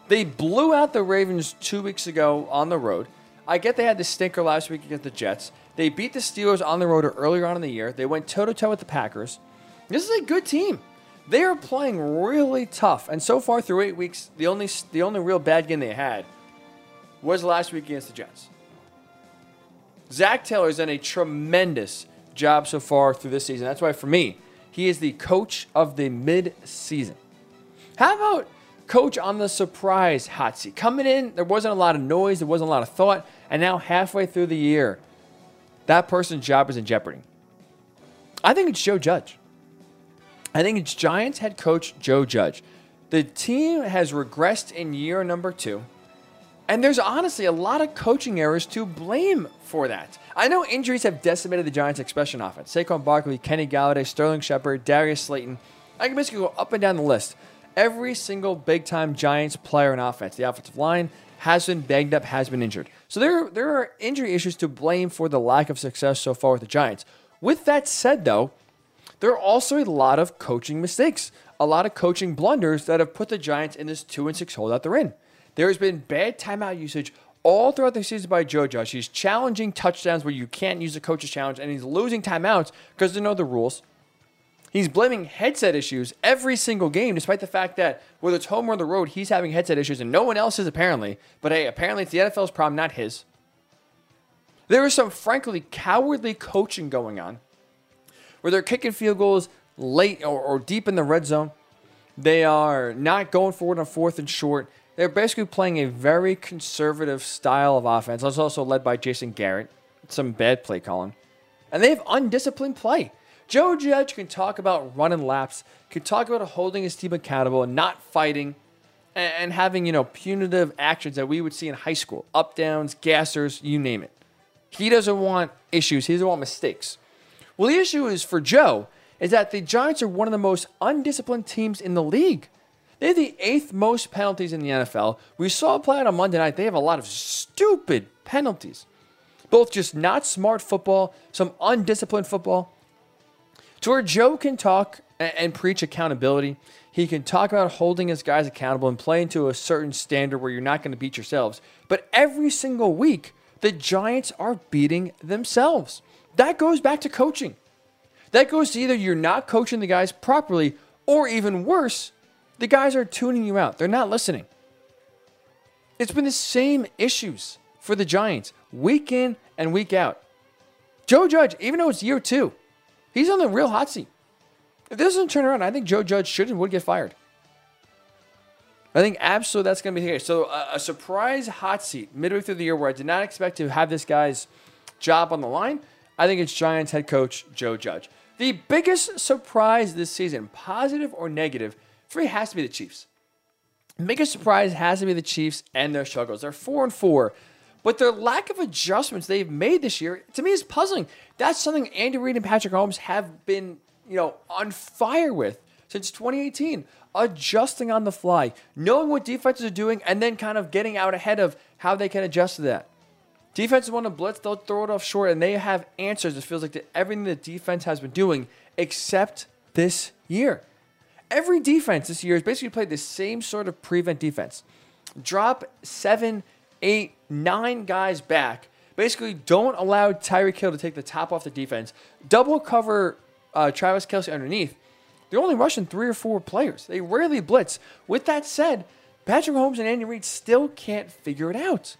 They blew out the Ravens 2 weeks ago on the road. I get they had the stinker last week against the Jets. They beat the Steelers on the road earlier on in the year. They went toe-to-toe with the Packers. This is a good team. They are playing really tough. And so far through 8 weeks, the only real bad game they had was last week against the Jets. Zach Taylor has done a tremendous job so far through this season. That's why, for me, he is the coach of the mid-season. How about coach on the surprise hot seat? Coming in, there wasn't a lot of noise, there wasn't a lot of thought, and now halfway through the year, that person's job is in jeopardy. I think it's Joe Judge. I think it's Giants head coach Joe Judge. The team has regressed in year number 2, and there's honestly a lot of coaching errors to blame for that. I know injuries have decimated the Giants' expression offense. Saquon Barkley, Kenny Galladay, Sterling Shepard, Darius Slayton. I can basically go up and down the list. Every single big-time Giants player in offense, the offensive line, has been banged up, has been injured. So there are injury issues to blame for the lack of success so far with the Giants. With that said, though, there are also a lot of coaching mistakes, a lot of coaching blunders that have put the Giants in this 2-6 hole that they're in. There has been bad timeout usage all throughout the season by Joe Judge. He's challenging touchdowns where you can't use the coach's challenge, and he's losing timeouts because they know the rules. He's blaming headset issues every single game, despite the fact that whether it's home or on the road, he's having headset issues, and no one else is apparently. But hey, apparently it's the NFL's problem, not his. There is some, frankly, cowardly coaching going on, where they're kicking field goals late or deep in the red zone. They are not going forward on 4th and short. They're basically playing a very conservative style of offense. That's also led by Jason Garrett. Some bad play calling. And they have undisciplined play. Joe Judge can talk about running laps, can talk about holding his team accountable and not fighting and having, punitive actions that we would see in high school. Up downs, gassers, you name it. He doesn't want issues. He doesn't want mistakes. Well, the issue is for Joe is that the Giants are one of the most undisciplined teams in the league. They have the 8th most penalties in the NFL. We saw a play on Monday night. They have a lot of stupid penalties. Both just not smart football, some undisciplined football. To where Joe can talk and preach accountability. He can talk about holding his guys accountable and playing to a certain standard where you're not going to beat yourselves. But every single week, the Giants are beating themselves. That goes back to coaching. That goes to either you're not coaching the guys properly, or even worse, the guys are tuning you out. They're not listening. It's been the same issues for the Giants, week in and week out. Joe Judge, even though it's year 2, he's on the real hot seat. If this doesn't turn around, I think Joe Judge should and would get fired. I think absolutely that's going to be the case. So a surprise hot seat midway through the year where I did not expect to have this guy's job on the line. I think it's Giants head coach Joe Judge. The biggest surprise this season, positive or negative, for me has to be the Chiefs. The biggest surprise has to be the Chiefs and their struggles. They're 4-4. But their lack of adjustments they've made this year, to me, is puzzling. That's something Andy Reid and Patrick Mahomes have been, on fire with since 2018. Adjusting on the fly, knowing what defenses are doing, and then kind of getting out ahead of how they can adjust to that. Defenses want to blitz, they'll throw it off short, and they have answers. It feels like everything the defense has been doing, except this year. Every defense this year has basically played the same sort of prevent defense. Drop 7, 8, 9 guys back. Basically, don't allow Tyreek Hill to take the top off the defense. Double cover Travis Kelce underneath. They're only rushing 3 or 4 players. They rarely blitz. With that said, Patrick Mahomes and Andy Reid still can't figure it out.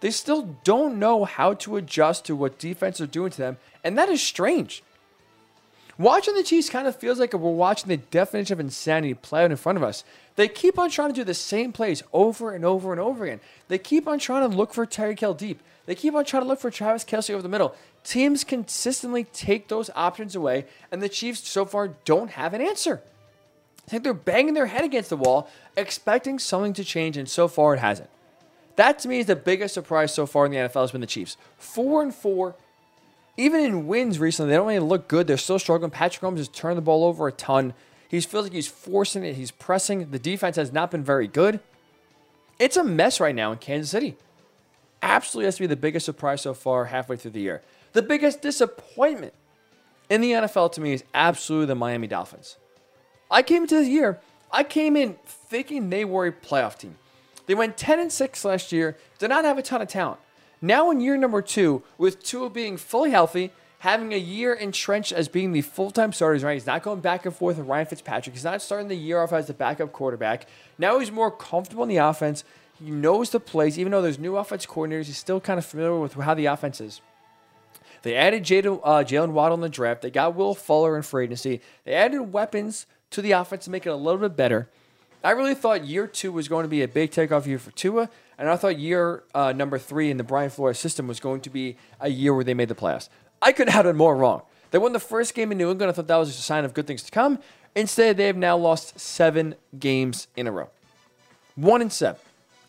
They still don't know how to adjust to what defense are doing to them, and that is strange. Watching the Chiefs kind of feels like we're watching the definition of insanity play out in front of us. They keep on trying to do the same plays over and over and over again. They keep on trying to look for Tyreek Hill deep. They keep on trying to look for Travis Kelce over the middle. teams consistently take those options away, and the Chiefs so far don't have an answer. I think they're banging their head against the wall, expecting something to change, and so far it hasn't. That, to me, is the biggest surprise so far in the NFL has been the Chiefs. 4-4, even in wins recently, they don't really look good. They're still struggling. Patrick Mahomes has turned the ball over a ton. He feels like he's forcing it. He's pressing. The defense has not been very good. It's a mess right now in Kansas City. Absolutely has to be the biggest surprise so far halfway through the year. The biggest disappointment in the NFL to me is absolutely the Miami Dolphins. I came into this year, I came in thinking they were a playoff team. They went 10-6 last year, did not have a ton of talent. Now in year number 2, with Tua being fully healthy, having a year entrenched as being the full-time starters, right? He's not going back and forth with Ryan Fitzpatrick. He's not starting the year off as the backup quarterback. Now he's more comfortable in the offense. He knows the plays. Even though there's new offense coordinators, he's still kind of familiar with how the offense is. They added Jalen Waddle in the draft. They got Will Fuller in free agency. They added weapons to the offense to make it a little bit better. I really thought year 2 was going to be a big takeoff year for Tua, and I thought year number 3 in the Brian Flores system was going to be a year where they made the playoffs. I could have been more wrong. They won the first game in New England. I thought that was just a sign of good things to come. Instead, they have now lost 7 games in a row. 1-7.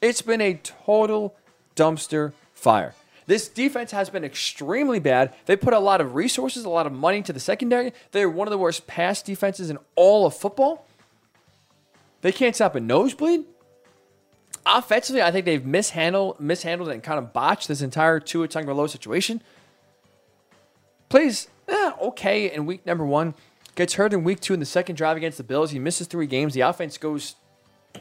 It's been a total dumpster fire. This defense has been extremely bad. They put a lot of resources, a lot of money to the secondary. They're one of the worst pass defenses in all of football. They can't stop a nosebleed. Offensively, I think they've mishandled and kind of botched this entire Tua Tagovailoa situation. Plays okay in week number 1. Gets hurt in week 2 in the second drive against the Bills. He misses 3 games. The offense goes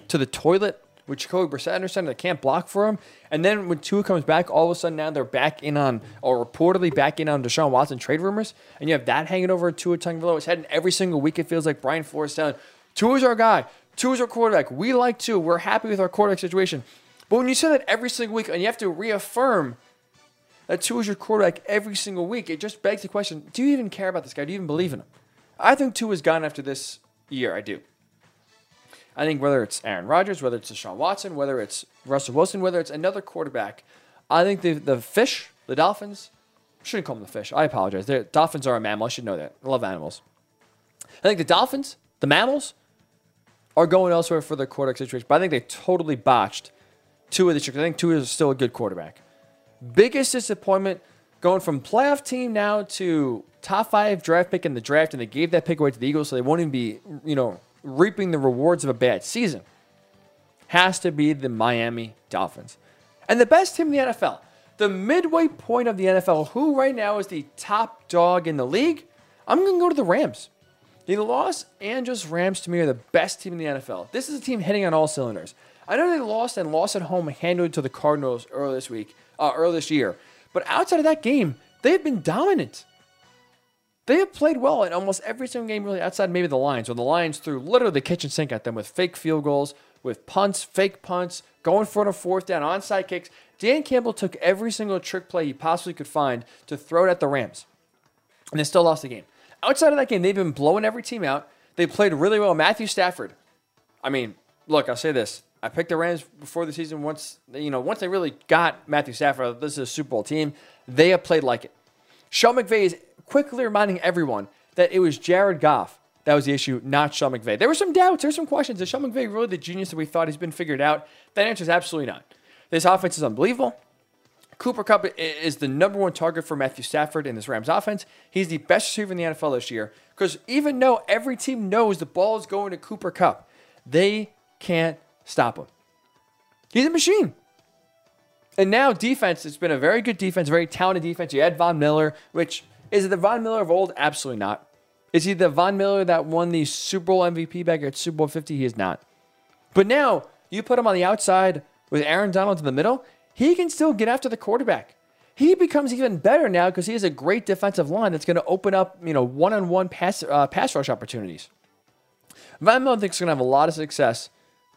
to the toilet with Jacoby Brissett under center. They can't block for him. And then when Tua comes back, all of a sudden now they're back in on, or reportedly back in on, Deshaun Watson trade rumors. And you have that hanging over Tua Tagovailoa's head. And every single week it feels like Brian Flores telling, Tua's our guy. Tua's our quarterback. We like Tua. We're happy with our quarterback situation. But when you say that every single week and you have to reaffirm that Tua's your quarterback every single week, it just begs the question, do you even care about this guy? Do you even believe in him? I think Tua's gone after this year. I do. I think whether it's Aaron Rodgers, whether it's Deshaun Watson, whether it's Russell Wilson, whether it's another quarterback, I think the Dolphins, I shouldn't call them the fish. I apologize. The Dolphins are a mammal. I should know that. I love animals. I think the Dolphins, the mammals, are going elsewhere for their quarterback situation. But I think they totally botched Tua this year. I think Tua is still a good quarterback. Biggest disappointment, going from playoff team now to top 5 draft pick in the draft, and they gave that pick away to the Eagles, so they won't even be, reaping the rewards of a bad season, has to be the Miami Dolphins. And the best team in the NFL, the midway point of the NFL, who right now is the top dog in the league, I'm going to go to the Rams. The Los Angeles Rams, to me, are the best team in the NFL. This is a team hitting on all cylinders. I know they lost at home handily to the Cardinals earlier this year. But outside of that game, they've been dominant. They have played well in almost every single game, really, outside maybe the Lions, when the Lions threw literally the kitchen sink at them with fake field goals, with punts, fake punts, going for it on 4th down, onside kicks. Dan Campbell took every single trick play he possibly could find to throw it at the Rams, and they still lost the game. Outside of that game, they've been blowing every team out. They played really well. Matthew Stafford. I mean, look, I'll say this. I picked the Rams before the season. Once they really got Matthew Stafford, this is a Super Bowl team. They have played like it. Sean McVay is quickly reminding everyone that it was Jared Goff that was the issue, not Sean McVay. There were some doubts. There were some questions. Is Sean McVay really the genius that we thought? He's been figured out? That answer is absolutely not. This offense is unbelievable. Cooper Kupp is the number 1 target for Matthew Stafford in this Rams offense. He's the best receiver in the NFL this year because even though every team knows the ball is going to Cooper Kupp, they can't stop him. He's a machine. And now defense, it's been a very good defense, very talented defense. You add Von Miller, which is it the Von Miller of old? Absolutely not. Is he the Von Miller that won the Super Bowl MVP back at Super Bowl 50? He is not. But now you put him on the outside with Aaron Donald in the middle, he can still get after the quarterback. He becomes even better now because he has a great defensive line that's going to open up, one-on-one pass rush opportunities. Von Miller thinks he's going to have a lot of success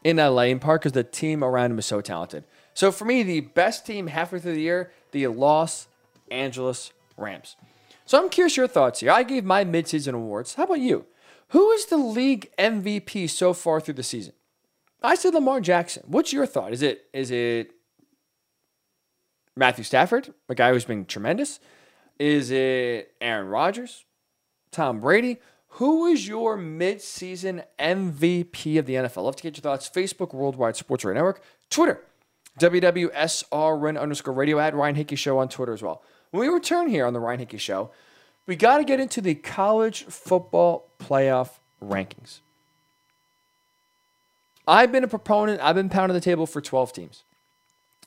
in LA, in part because the team around him is so talented. So for me, the best team halfway through the year, the Los Angeles Rams. So I'm curious your thoughts here. I gave my midseason awards. How about you? Who is the league MVP so far through the season? I said Lamar Jackson. What's your thought? Is it Matthew Stafford, a guy who's been tremendous? Is it Aaron Rodgers? Tom Brady? Who is your midseason MVP of the NFL? I'd love to get your thoughts. Facebook, Worldwide Sports Radio Network. Twitter, WWSRN underscore radio, at Ryan Hickey Show on Twitter as well. When we return here on the Ryan Hickey Show, we got to get into the college football playoff rankings. I've been a proponent. I've been pounding the table for 12 teams.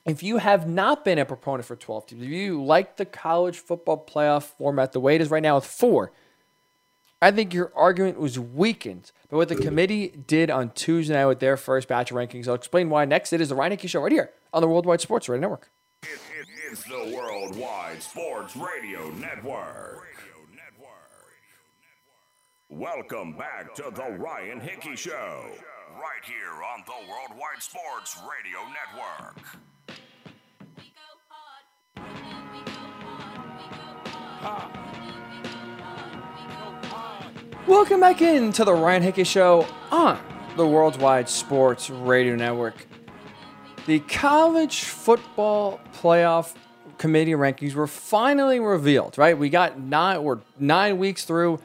If you have not been a proponent for 12 teams, if you like the college football playoff format the way it is right now with 4, I think your argument was weakened by what the committee did on Tuesday night with their first batch of rankings. I'll explain why next. It is the Ryan Hickey Show right here on the Worldwide Sports Radio Network. It's the Worldwide Sports Radio Network. Welcome back to the Ryan Hickey Show, right here on the Worldwide Sports Radio Network. We go hard. We go hard. We go hard. Welcome back into the Ryan Hickey Show on the Worldwide Sports Radio Network. The college football playoff committee rankings were finally revealed, right? We got nine weeks through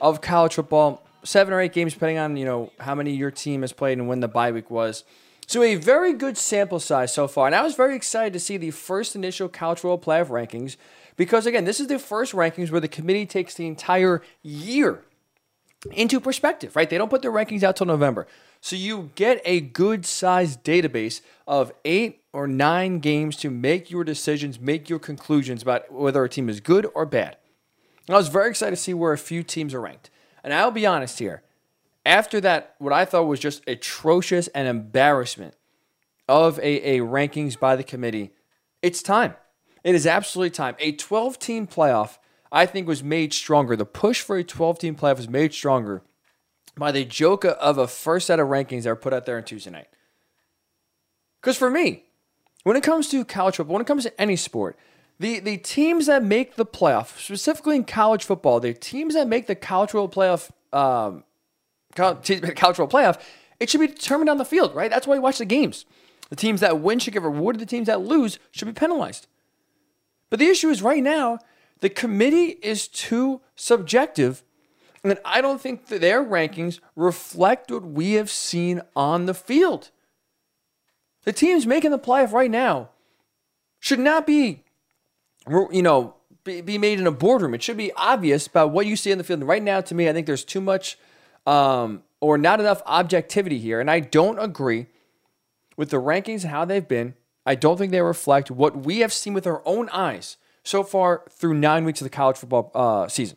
of college football, 7 or 8 games depending on, you know, how many your team has played and when the bye week was. So a very good sample size so far. And I was very excited to see the first initial college football playoff rankings because, again, this is the first rankings where the committee takes the entire year into perspective, right? They don't put their rankings out till November. So you get a good-sized database of 8 or 9 games to make your decisions, make your conclusions about whether a team is good or bad. And I was very excited to see where a few teams are ranked. And I'll be honest here. After that, what I thought was just atrocious and embarrassment of a rankings by the committee, it's time. It is absolutely time. A 12-team playoff, I think, was made stronger. The push for a 12-team playoff was made stronger by the joke of a first set of rankings that were put out there on Tuesday night. Because for me, when it comes to college football, when it comes to any sport, the teams that make the playoff, specifically in college football, the teams that make the college football playoff, it should be determined on the field, right? That's why you watch the games. The teams that win should get rewarded. The teams that lose should be penalized. But the issue is right now, the committee is too subjective, and I don't think that their rankings reflect what we have seen on the field. The teams making the playoff right now should not be, you know, be made in a boardroom. It should be obvious about what you see on the field. And right now, to me, I think there's too much or not enough objectivity here, and I don't agree with the rankings and how they've been. I don't think they reflect what we have seen with our own eyes so far through 9 weeks of the college football season.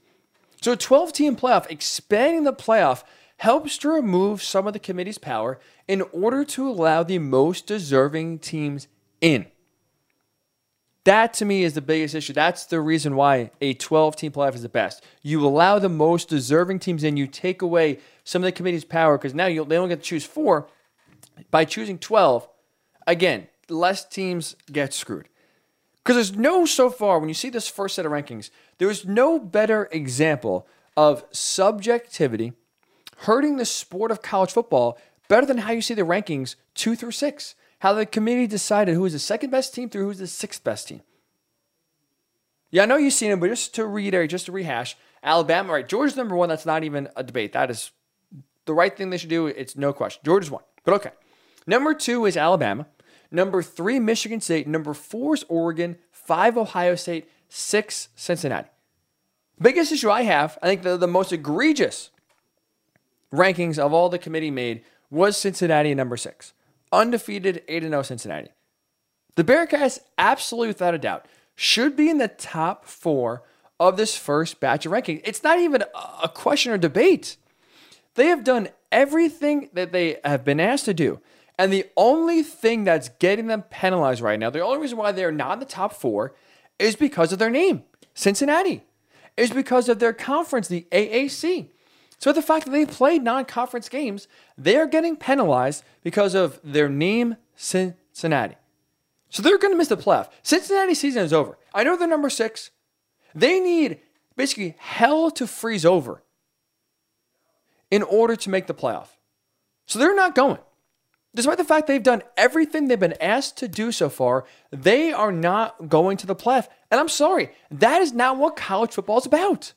So a 12-team playoff, expanding the playoff, helps to remove some of the committee's power in order to allow the most deserving teams in. That, to me, is the biggest issue. That's the reason why a 12-team playoff is the best. You allow the most deserving teams in. You take away some of the committee's power because now they only get to choose 4. By choosing 12, again, less teams get screwed. Because there's no, so far, when you see this first set of rankings, there is no better example of subjectivity hurting the sport of college football better than how you see the rankings 2 through 6. How the committee decided who is the second best team through who is the sixth best team. Yeah, I know you've seen it, but just to reiterate, just to rehash, Alabama, right? Georgia's number 1. That's not even a debate. That is the right thing they should do. It's no question. Georgia's 1. But okay. Number 2 is Alabama. Number 3, Michigan State. Number 4 is Oregon. 5, Ohio State. 6, Cincinnati. Biggest issue I have, I think the most egregious rankings of all the committee made was Cincinnati at number 6. Undefeated, 8-0 Cincinnati. The Bearcats, absolutely without a doubt, should be in the top 4 of this first batch of rankings. It's not even a question or debate. They have done everything that they have been asked to do. And the only thing that's getting them penalized right now, the only reason why they're not in the top 4 is because of their name, Cincinnati. It's because of their conference, the AAC. So the fact that they played non-conference games, they're getting penalized because of their name, Cincinnati. So they're going to miss the playoff. Cincinnati's season is over. I know they're number 6. They need basically hell to freeze over in order to make the playoff. So they're not going. Despite the fact they've done everything they've been asked to do so far, they are not going to the playoff. And I'm sorry, that is not what college football is about.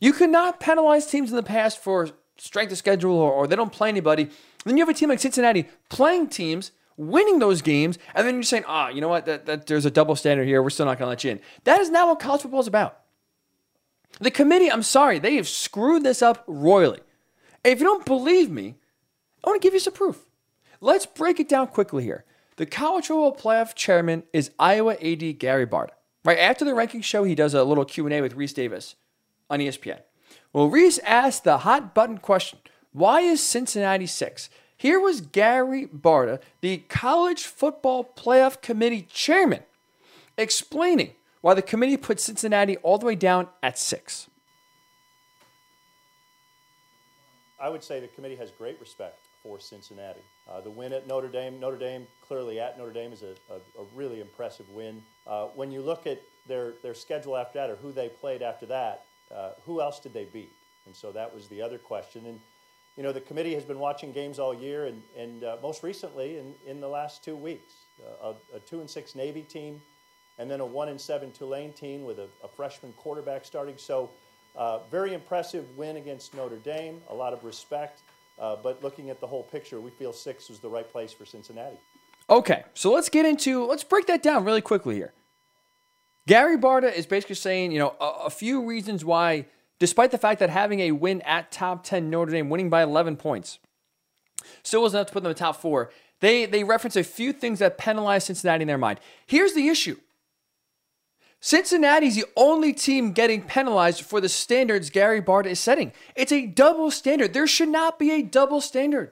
You cannot penalize teams in the past for strength of schedule or they don't play anybody. And then you have a team like Cincinnati playing teams, winning those games, and then you're saying, you know what, there's a double standard here. We're still not going to let you in. That is not what college football is about. The committee, I'm sorry, they have screwed this up royally. And if you don't believe me, I want to give you some proof. Let's break it down quickly here. The College Football Playoff chairman is Iowa AD Gary Barta. Right after the ranking show, he does a little Q&A with Reese Davis on ESPN. Well, Reese asked the hot button question, why is Cincinnati 6? Here was Gary Barta, the College Football Playoff Committee chairman, explaining why the committee put Cincinnati all the way down at 6. I would say the committee has great respect for Cincinnati. The win at Notre Dame clearly at Notre Dame is a really impressive win. When you look at their schedule after that or who they played after that, who else did they beat? And so that was the other question. And, you know, the committee has been watching games all year and most recently in the last 2 weeks, a 2-6 Navy team and then a 1-7 Tulane team with a freshman quarterback starting. So very impressive win against Notre Dame, a lot of respect. But looking at the whole picture, we feel 6 was the right place for Cincinnati. Okay, so let's break that down really quickly here. Gary Barta is basically saying, you know, a few reasons why, despite the fact that having a win at top 10 Notre Dame, winning by 11 points, still wasn't enough to put them in the top 4. They reference a few things that penalize Cincinnati in their mind. Here's the issue. Cincinnati's the only team getting penalized for the standards Gary Barta is setting. It's a double standard. There should not be a double standard.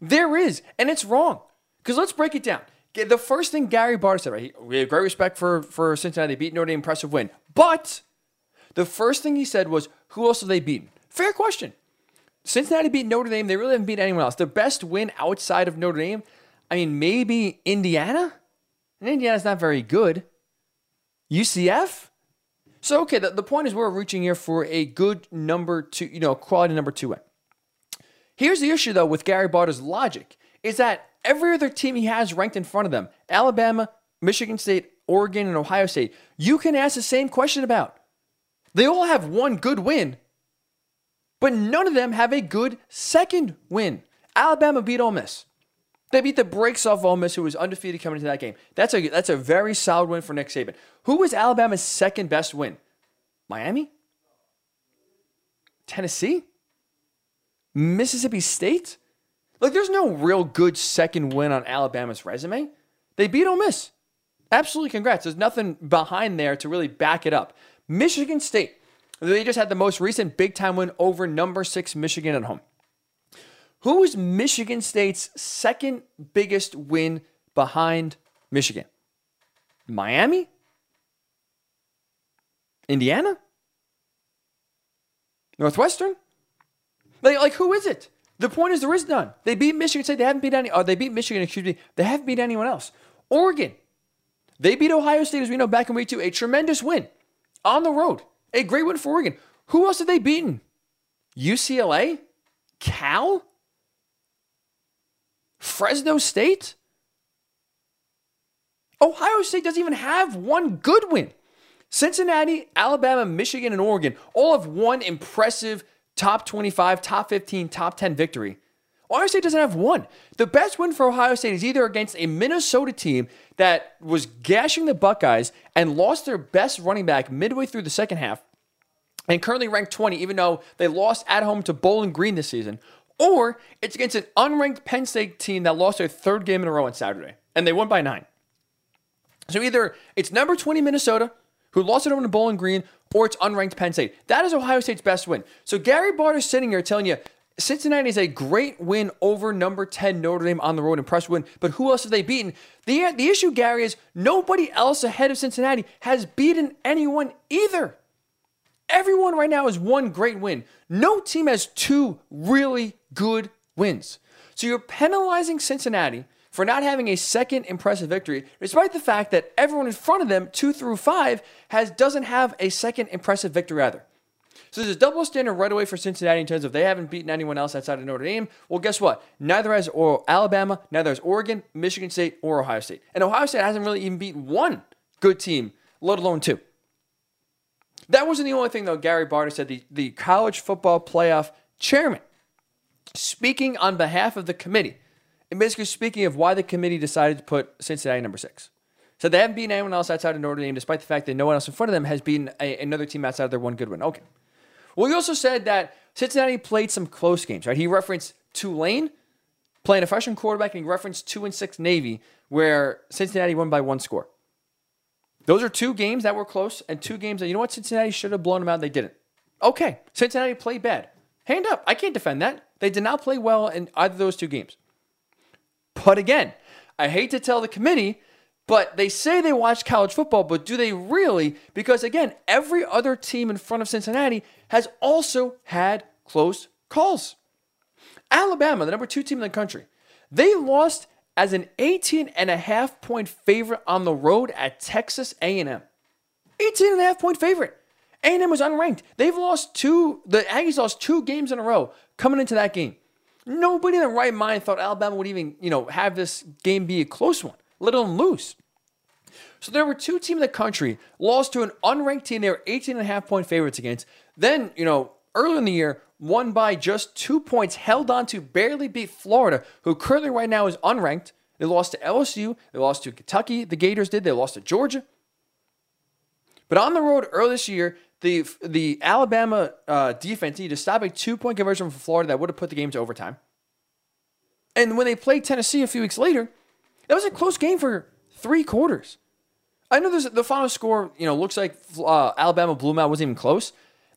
There is, and it's wrong. Because let's break it down. The first thing Gary Barta said, right? We have great respect for Cincinnati. They beat Notre Dame, impressive win. But the first thing he said was, who else have they beaten? Fair question. Cincinnati beat Notre Dame. They really haven't beat anyone else. Their best win outside of Notre Dame, I mean, maybe Indiana? And Indiana's not very good. UCF? So, okay, the point is we're reaching here for a good number two, you know, quality number 2 win. Here's the issue, though, with Gary Barta's logic, is that every other team he has ranked in front of them, Alabama, Michigan State, Oregon, and Ohio State, you can ask the same question about. They all have one good win, but none of them have a good second win. Alabama beat Ole Miss. They beat the brakes off Ole Miss, who was undefeated coming into that game. That's a very solid win for Nick Saban. Who was Alabama's second best win? Miami? Tennessee? Mississippi State? Like, there's no real good second win on Alabama's resume. They beat Ole Miss. Absolutely, congrats. There's nothing behind there to really back it up. Michigan State. They just had the most recent big-time win over number 6 Michigan at home. Who was Michigan State's second biggest win behind Michigan? Miami? Indiana? Northwestern? Like who is it? The point is there is none. They beat Michigan State. They haven't beat any. They beat Michigan, excuse me. They haven't beat anyone else. Oregon. They beat Ohio State, as we know, back in week 2. A tremendous win on the road. A great win for Oregon. Who else have they beaten? UCLA? Cal? Fresno State? Ohio State doesn't even have one good win. Cincinnati, Alabama, Michigan, and Oregon all have one impressive top 25, top 15, top 10 victory. Ohio State doesn't have one. The best win for Ohio State is either against a Minnesota team that was gashing the Buckeyes and lost their best running back midway through the second half and currently ranked 20, even though they lost at home to Bowling Green this season, or it's against an unranked Penn State team that lost their 3rd game in a row on Saturday, and they won by 9. So either it's number 20 Minnesota, who lost it over to Bowling Green, or it's unranked Penn State. That is Ohio State's best win. So Gary Barta is sitting here telling you, Cincinnati is a great win over number 10 Notre Dame on the road, impressive win, but who else have they beaten? The issue, Gary, is nobody else ahead of Cincinnati has beaten anyone either. Everyone right now is one great win. No team has 2 really good wins. So you're penalizing Cincinnati for not having a second impressive victory, despite the fact that everyone in front of them, 2 through 5, doesn't have a second impressive victory either. So there's a double standard right away for Cincinnati in terms of they haven't beaten anyone else outside of Notre Dame. Well, guess what? Neither has Alabama, neither has Oregon, Michigan State, or Ohio State. And Ohio State hasn't really even beaten one good team, let alone two. That wasn't the only thing, though, Gary Barter said, the college football playoff chairman, speaking on behalf of the committee, and basically speaking of why the committee decided to put Cincinnati number 6. So they haven't beaten anyone else outside of Notre Dame, despite the fact that no one else in front of them has beaten another team outside of their one good win. Okay. Well, he also said that Cincinnati played some close games, right? He referenced Tulane playing a freshman quarterback, and he referenced 2-6 Navy, where Cincinnati won by 1 score. Those are 2 games that were close, and 2 games that, you know what, Cincinnati should have blown them out, they didn't. Okay, Cincinnati played bad. Hand up, I can't defend that. They did not play well in either of those 2 games. But again, I hate to tell the committee, but they say they watch college football, but do they really? Because again, every other team in front of Cincinnati has also had close calls. Alabama, the number 2 team in the country, they lost as an 18.5-point favorite on the road at Texas A&M. 18.5-point favorite. A&M was unranked. The Aggies lost 2 games in a row coming into that game. Nobody in their right mind thought Alabama would even, have this game be a close one, let alone lose. So there were 2 teams in the country lost to an unranked team they were 18.5-point favorites against. Then, earlier in the year, won by just 2 points, held on to barely beat Florida, who currently right now is unranked. They lost to LSU. They lost to Kentucky. The Gators did. They lost to Georgia. But on the road early this year, the Alabama defense needed to stop a 2-point conversion from Florida that would have put the game to overtime. And when they played Tennessee a few weeks later, that was a close game for 3 quarters. I know the final score, looks like Alabama blew them out, wasn't even close.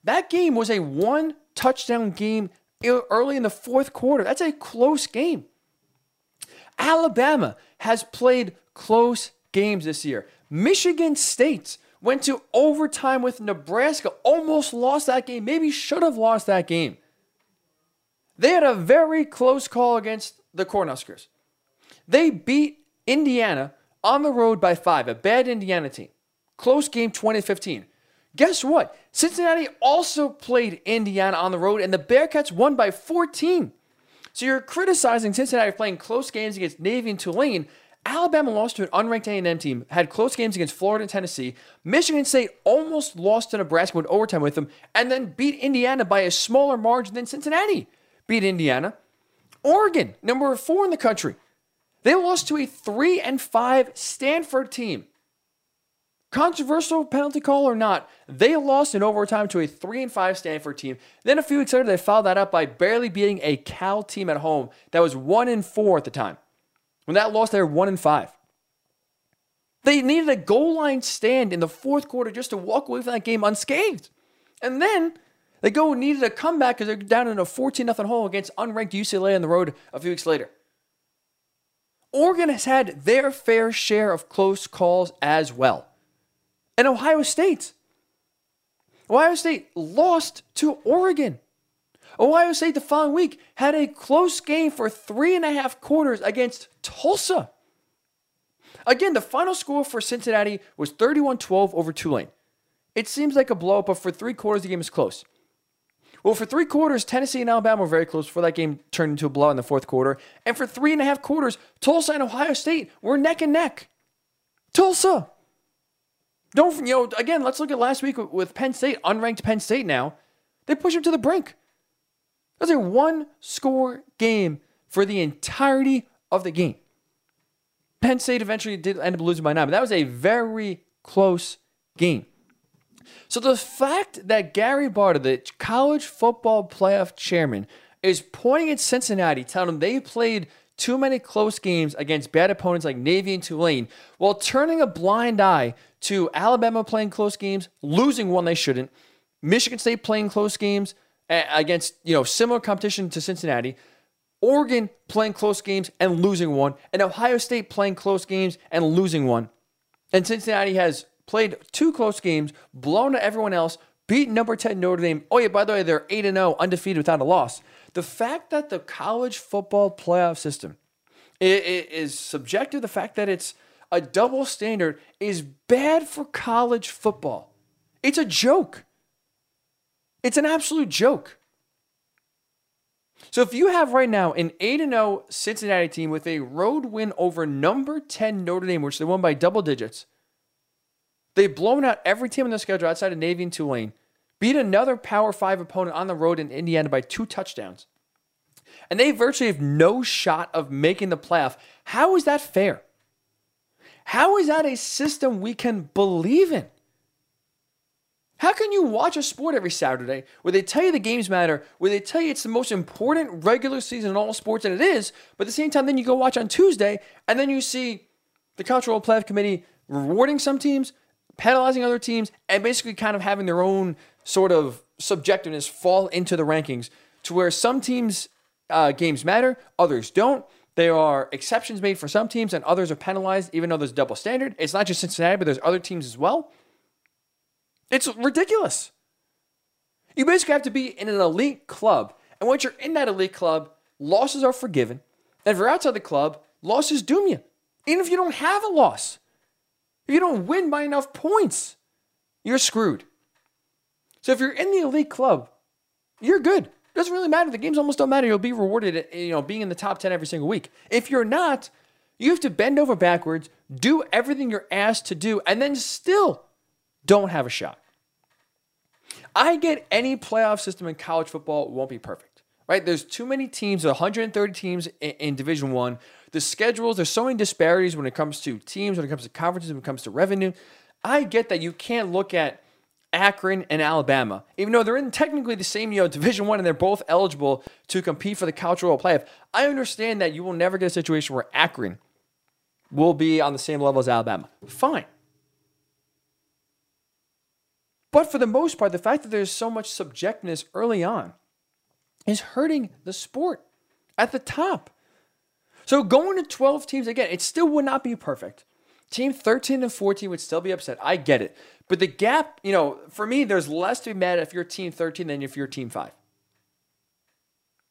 That game was a 1-touchdown game early in the 4th quarter. That's a close game. Alabama has played close games this year. Michigan State went to overtime with Nebraska, almost lost that game, maybe should have lost that game. They had a very close call against the Cornhuskers. They beat Indiana on the road by 5, a bad Indiana team. Close game, 20-15. Guess what? Cincinnati also played Indiana on the road, and the Bearcats won by 14. So you're criticizing Cincinnati for playing close games against Navy and Tulane. Alabama lost to an unranked A&M team, had close games against Florida and Tennessee. Michigan State almost lost to Nebraska in overtime with them, and then beat Indiana by a smaller margin than Cincinnati beat Indiana. Oregon, number 4 in the country. They lost to a 3-5 Stanford team. Controversial penalty call or not, they lost in overtime to a 3-5 Stanford team. Then a few weeks later, they followed that up by barely beating a Cal team at home that was 1-4 at the time. When that loss, they were 1-5. They needed a goal line stand in the 4th quarter just to walk away from that game unscathed. And then they needed a comeback because they're down in a 14-0 hole against unranked UCLA on the road a few weeks later. Oregon has had their fair share of close calls as well. And Ohio State lost to Oregon. Ohio State the following week had a close game for 3.5 quarters against Tulsa. Again, the final score for Cincinnati was 31-12 over Tulane. It seems like a blow-up, but for 3 quarters, the game is close. Well, for 3 quarters, Tennessee and Alabama were very close before that game turned into a blow in the 4th quarter. And for 3.5 quarters, Tulsa and Ohio State were neck and neck. Tulsa! Again, let's look at last week with Penn State, unranked Penn State now. They pushed him to the brink. That's a 1-score game for the entirety of the game. Penn State eventually did end up losing by 9, but that was a very close game. So the fact that Gary Barter, the college football playoff chairman, is pointing at Cincinnati, telling them they played too many close games against bad opponents like Navy and Tulane, while turning a blind eye to Alabama playing close games, losing one they shouldn't, Michigan State playing close games against, similar competition to Cincinnati, Oregon playing close games and losing one, and Ohio State playing close games and losing one. And Cincinnati has played 2 close games, blown to everyone else, beat number 10 Notre Dame. Oh yeah, by the way, they're 8-0, undefeated without a loss. The fact that the college football playoff system is subjective, the fact that it's a double standard is bad for college football. It's a joke. It's an absolute joke. So if you have right now an 8-0 Cincinnati team with a road win over number 10 Notre Dame, which they won by double digits, they've blown out every team on the schedule outside of Navy and Tulane, beat another Power 5 opponent on the road in Indiana by 2 touchdowns, and they virtually have no shot of making the playoff. How is that fair? How is that a system we can believe in? How can you watch a sport every Saturday where they tell you the games matter, where they tell you it's the most important regular season in all sports, and it is, but at the same time, then you go watch on Tuesday, and then you see the Cultural Playoff Committee rewarding some teams, penalizing other teams, and basically kind of having their own sort of subjectiveness fall into the rankings to where some teams' games matter, others don't. There are exceptions made for some teams, and others are penalized, even though there's double standard. It's not just Cincinnati, but there's other teams as well. It's ridiculous. You basically have to be in an elite club. And once you're in that elite club, losses are forgiven. And if you're outside the club, losses doom you. Even if you don't have a loss, if you don't win by enough points, you're screwed. So if you're in the elite club, you're good. It doesn't really matter. The games almost don't matter. You'll be rewarded, being in the top 10 every single week. If you're not, you have to bend over backwards, do everything you're asked to do, and then still don't have a shot. I get any playoff system in college football won't be perfect, right? There's too many teams, 130 teams in Division I. The schedules, there's so many disparities when it comes to teams, when it comes to conferences, when it comes to revenue. I get that you can't look at Akron and Alabama, even though they're in technically the same Division I and they're both eligible to compete for the College Football Playoff. I understand that you will never get a situation where Akron will be on the same level as Alabama. Fine. But for the most part, the fact that there's so much subjectiveness early on is hurting the sport at the top. So going to 12 teams, again, it still would not be perfect. Team 13 and 14 would still be upset. I get it. But the gap, for me, there's less to be mad at if you're Team 13 than if you're Team 5.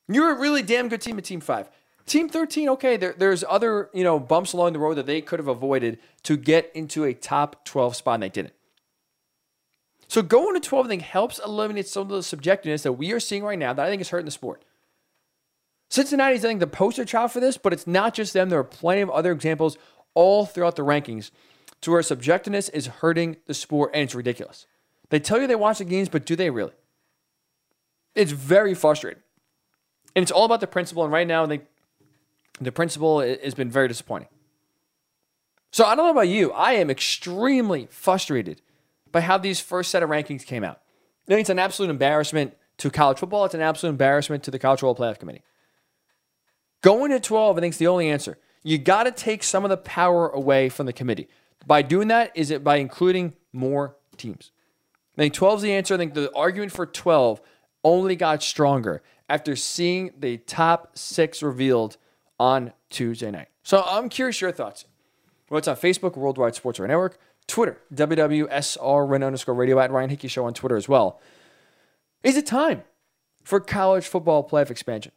You're a really damn good team at Team 5. Team 13, okay, there's other bumps along the road that they could have avoided to get into a top 12 spot, and they didn't. So going to 12, I think, helps eliminate some of the subjectiveness that we are seeing right now that I think is hurting the sport. Cincinnati is, I think, the poster child for this, but it's not just them. There are plenty of other examples all throughout the rankings to where subjectiveness is hurting the sport, and it's ridiculous. They tell you they watch the games, but do they really? It's very frustrating. And it's all about the principle, and right now, I think the principle has been very disappointing. So I don't know about you. I am extremely frustrated by how these first set of rankings came out. I think it's an absolute embarrassment to college football. It's an absolute embarrassment to the College Football Playoff Committee. Going to 12, I think, is the only answer. You got to take some of the power away from the committee. By doing that, is it by including more teams? I think 12 is the answer. I think the argument for 12 only got stronger after seeing the top 6 revealed on Tuesday night. So I'm curious your thoughts. Well, it's on Facebook, Worldwide Sports Radio Network, Twitter, WWSRRen_radio, at Ryan Hickey Show on Twitter as well. Is it time for college football playoff expansion?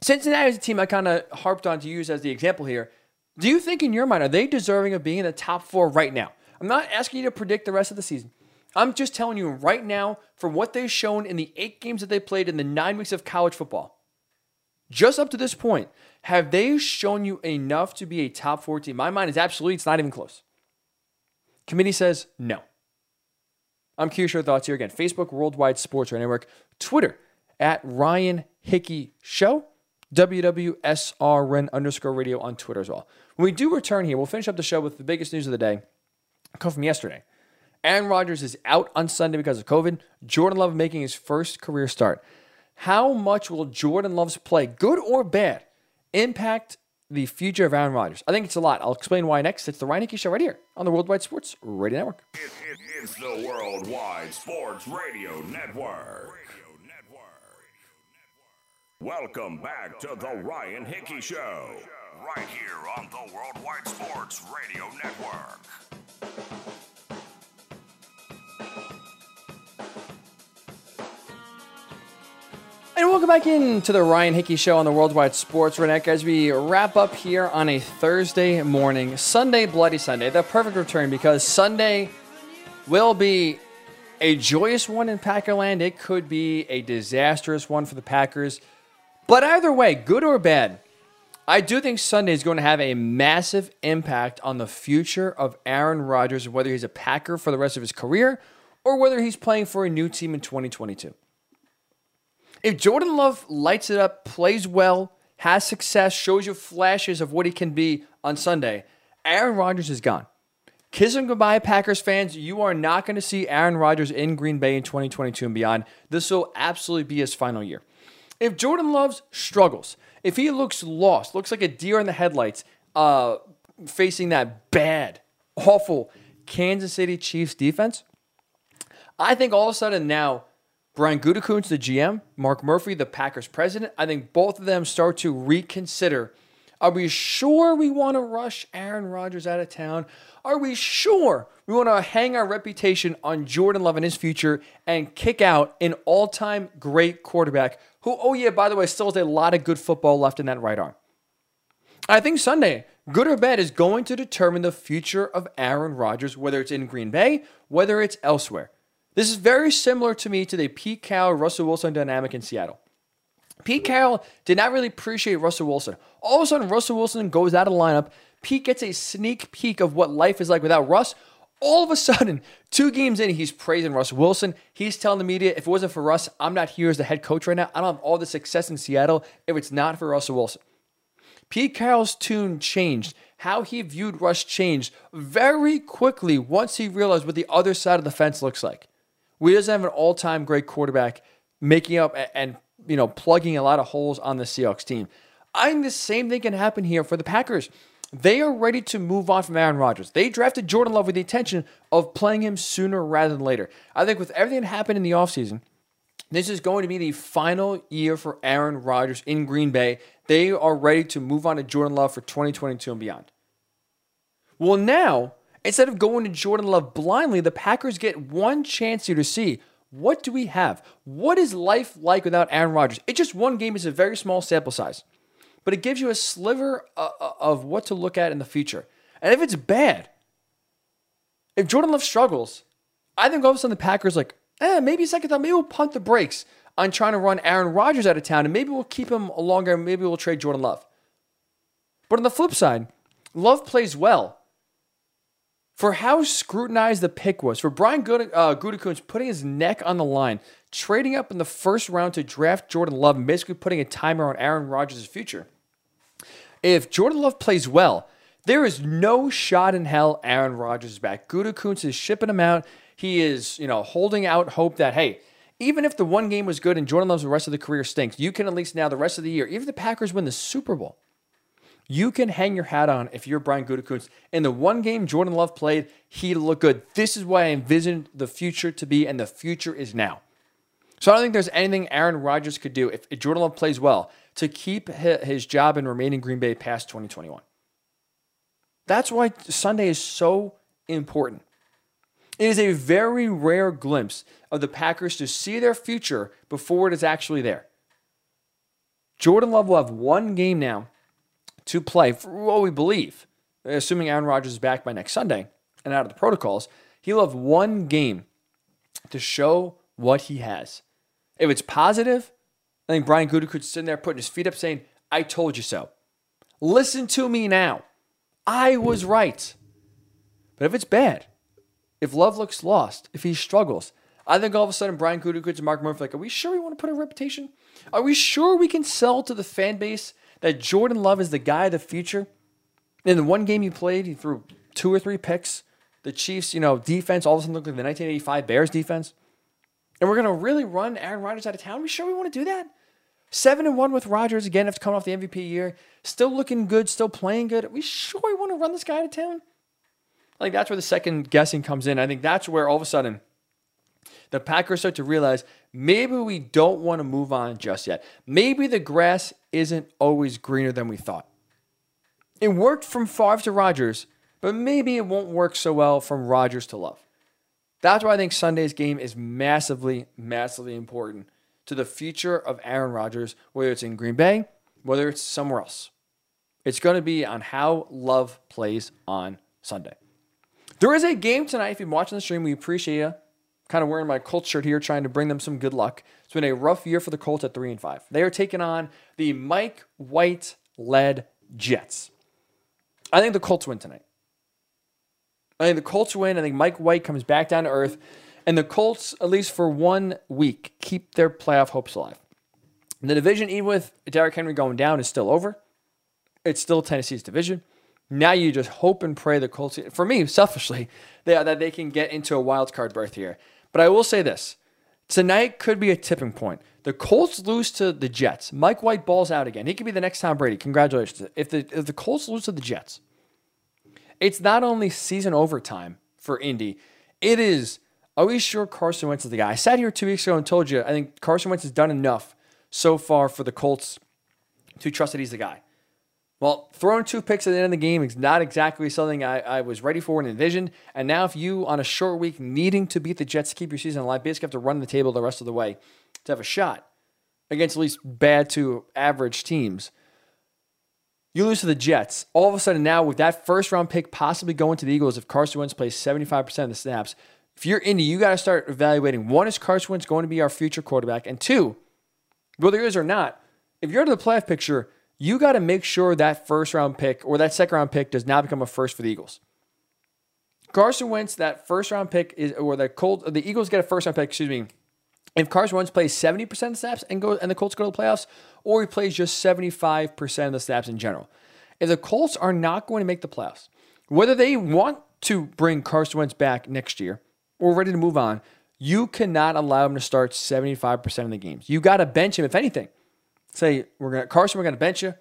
Cincinnati is a team I kind of harped on to use as the example here. Do you think in your mind, are they deserving of being in the top 4 right now? I'm not asking you to predict the rest of the season. I'm just telling you right now, from what they've shown in the 8 games that they played in the 9 weeks of college football, just up to this point, have they shown you enough to be a top 4 team? My mind is absolutely, it's not even close. Committee says no. I'm curious your thoughts here. Again, Facebook, Worldwide Sports Radio Network, Twitter, at Ryan Hickey Show, WWSRRen_radio on Twitter as well. When we do return here, we'll finish up the show with the biggest news of the day. Come from yesterday. Aaron Rodgers is out on Sunday because of COVID. Jordan Love making his first career start. How much will Jordan Love's play, good or bad, impact the future of Aaron Rodgers? I think it's a lot. I'll explain why next. It's the Ryan Hickey Show right here on the Worldwide Sports Radio Network. It's the Worldwide Sports Radio Network. Welcome back to the Ryan Hickey Show, right here on the Worldwide Sports Radio Network. And welcome back into the Ryan Hickey Show on the Worldwide Sports Radio Network as we wrap up here on a Thursday morning. Sunday, Bloody Sunday, the perfect return because Sunday will be a joyous one in Packerland. It could be a disastrous one for the Packers. But either way, good or bad, I do think Sunday is going to have a massive impact on the future of Aaron Rodgers, whether he's a Packer for the rest of his career or whether he's playing for a new team in 2022. If Jordan Love lights it up, plays well, has success, shows you flashes of what he can be on Sunday, Aaron Rodgers is gone. Kiss him goodbye, Packers fans. You are not going to see Aaron Rodgers in Green Bay in 2022 and beyond. This will absolutely be his final year. If Jordan Love struggles, if he looks lost, looks like a deer in the headlights, facing that bad, awful Kansas City Chiefs defense, I think all of a sudden now, Brian Gutekunst, the GM, Mark Murphy, the Packers president, I think both of them start to reconsider. Are we sure we want to rush Aaron Rodgers out of town? Are we sure we want to hang our reputation on Jordan Love and his future and kick out an all-time great quarterback who, oh yeah, by the way, still has a lot of good football left in that right arm? I think Sunday, good or bad, is going to determine the future of Aaron Rodgers, whether it's in Green Bay, whether it's elsewhere. This is very similar to me to the Pete Carroll, Russell Wilson dynamic in Seattle. Pete Carroll did not really appreciate Russell Wilson. All of a sudden, Russell Wilson goes out of the lineup. Pete gets a sneak peek of what life is like without Russ. All of a sudden, 2 games in, he's praising Russell Wilson. He's telling the media, if it wasn't for Russ, I'm not here as the head coach right now. I don't have all the success in Seattle if it's not for Russell Wilson. Pete Carroll's tune changed. How he viewed Russ changed very quickly once he realized what the other side of the fence looks like. We just have an all-time great quarterback making up and plugging a lot of holes on the Seahawks team. I think the same thing can happen here for the Packers. They are ready to move on from Aaron Rodgers. They drafted Jordan Love with the intention of playing him sooner rather than later. I think with everything that happened in the offseason, this is going to be the final year for Aaron Rodgers in Green Bay. They are ready to move on to Jordan Love for 2022 and beyond. Well, now, instead of going to Jordan Love blindly, the Packers get one chance here to see, what do we have? What is life like without Aaron Rodgers? It's just one game. It's a very small sample size. But it gives you a sliver of what to look at in the future. And if it's bad, if Jordan Love struggles, I think all of a sudden the Packers like, maybe second thought, maybe we'll punt the brakes on trying to run Aaron Rodgers out of town, and maybe we'll keep him longer, and maybe we'll trade Jordan Love. But on the flip side, Love plays well. For how scrutinized the pick was, for Brian Gutekunst putting his neck on the line, trading up in the first round to draft Jordan Love, and basically putting a timer on Aaron Rodgers' future. If Jordan Love plays well, there is no shot in hell Aaron Rodgers is back. Gutekunst is shipping him out. He is, holding out hope that, hey, even if the one game was good and Jordan Love's the rest of the career stinks, you can at least now the rest of the year, even if the Packers win the Super Bowl, you can hang your hat on if you're Brian Gutekunst. In the one game Jordan Love played, he looked good. This is what I envisioned the future to be, and the future is now. So I don't think there's anything Aaron Rodgers could do if Jordan Love plays well to keep his job and remain in Green Bay past 2021. That's why Sunday is so important. It is a very rare glimpse of the Packers to see their future before it is actually there. Jordan Love will have one game now to play, for what we believe, assuming Aaron Rodgers is back by next Sunday and out of the protocols, he'll have one game to show what he has. If it's positive, I think Brian Gutekunst is sitting there putting his feet up saying, I told you so. Listen to me now. I was right. But if it's bad, if Love looks lost, if he struggles, I think all of a sudden Brian Gutekunst and Mark Murphy are like, are we sure we want to put a reputation? Are we sure we can sell to the fan base that Jordan Love is the guy of the future? In the one game he played, he threw 2 or 3 picks. The Chiefs, defense all of a sudden looked like the 1985 Bears defense. And we're going to really run Aaron Rodgers out of town? Are we sure we want to do that? 7-1 with Rodgers, again, after coming off the MVP year. Still looking good, still playing good. Are we sure we want to run this guy out of town? I think that's where the second guessing comes in. I think that's where all of a sudden the Packers start to realize maybe we don't want to move on just yet. Maybe the grass isn't always greener than we thought. It worked from Favre to Rodgers, but maybe it won't work so well from Rodgers to Love. That's why I think Sunday's game is massively, massively important to the future of Aaron Rodgers, whether it's in Green Bay, whether it's somewhere else. It's going to be on how Love plays on Sunday. There is a game tonight. If you're watching the stream, we appreciate you. kind of wearing my Colts shirt here, trying to bring them some good luck. It's been a rough year for the Colts at 3-5. They are taking on the Mike White-led Jets. I think the Colts win tonight. I think the Colts win. I think Mike White comes back down to earth. And the Colts, at least for 1 week, keep their playoff hopes alive. And the division, even with Derrick Henry going down, is still over. It's still Tennessee's division. Now you just hope and pray the Colts, for me, selfishly, that they can get into a wild card berth here. But I will say this. Tonight could be a tipping point. The Colts lose to the Jets. Mike White balls out again. He could be the next Tom Brady. Congratulations. If the Colts lose to the Jets, it's not only season overtime for Indy, it is, are we sure Carson Wentz is the guy? I sat here 2 weeks ago and told you I think Carson Wentz has done enough so far for the Colts to trust that he's the guy. Well, throwing two picks at the end of the game is not exactly something I was ready for and envisioned. And now if you, on a short week, needing to beat the Jets to keep your season alive, basically have to run the table the rest of the way to have a shot against at least bad to average teams. You lose to the Jets. All of a sudden now, with that first-round pick possibly going to the Eagles if Carson Wentz plays 75% of the snaps, if you're Indy, you got to start evaluating, one, is Carson Wentz going to be our future quarterback? And two, whether it is or not, if you're out of the playoff picture, you got to make sure that first-round pick or that second-round pick does not become a first for the Eagles. Carson Wentz, that first-round pick is, or the Eagles get a first-round pick. Excuse me. If Carson Wentz plays 70% of snaps and the Colts go to the playoffs, or he plays just 75% of the snaps in general, if the Colts are not going to make the playoffs, whether they want to bring Carson Wentz back next year or ready to move on, you cannot allow him to start 75% of the games. You got to bench him, if anything. Say, Carson, we're going to bench you.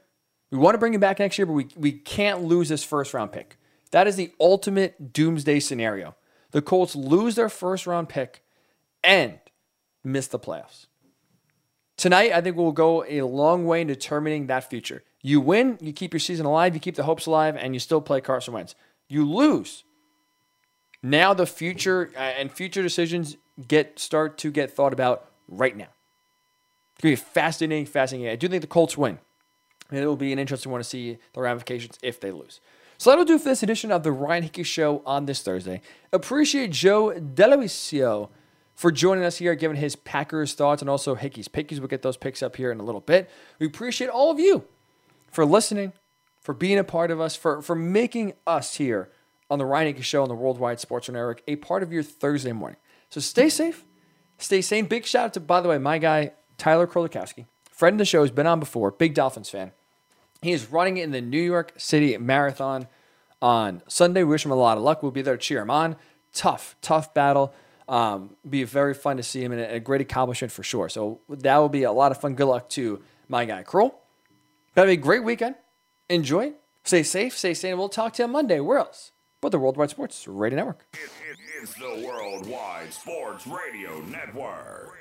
We want to bring you back next year, but we can't lose this first-round pick. That is the ultimate doomsday scenario. The Colts lose their first-round pick and miss the playoffs. Tonight, I think we'll go a long way in determining that future. You win, you keep your season alive, you keep the hopes alive, and you still play Carson Wentz. You lose. Now the future and future decisions start to get thought about right now. It's going to be fascinating. I do think the Colts win. And it will be an interesting one to see the ramifications if they lose. So that'll do for this edition of the Ryan Hickey Show on this Thursday. Appreciate Joe DeLuisio for joining us here, giving his Packers thoughts and also Hickey's pickies. We'll get those picks up here in a little bit. We appreciate all of you for listening, for being a part of us, for making us here on the Ryan Hickey Show on the Worldwide Sports Network a part of your Thursday morning. So stay safe, stay sane. Big shout out to, by the way, my guy, Tyler Krolikowski, friend of the show, has been on before, big Dolphins fan. He is running in the New York City Marathon on Sunday. We wish him a lot of luck. We'll be there to cheer him on. Tough battle. Be very fun to see him, and a great accomplishment for sure. So that will be a lot of fun. Good luck to my guy, Kroll. That'll be a great weekend. Enjoy it. Stay safe, stay sane. We'll talk to you on Monday. Where else but the Worldwide Sports Radio Network? It's the Worldwide Sports Radio Network.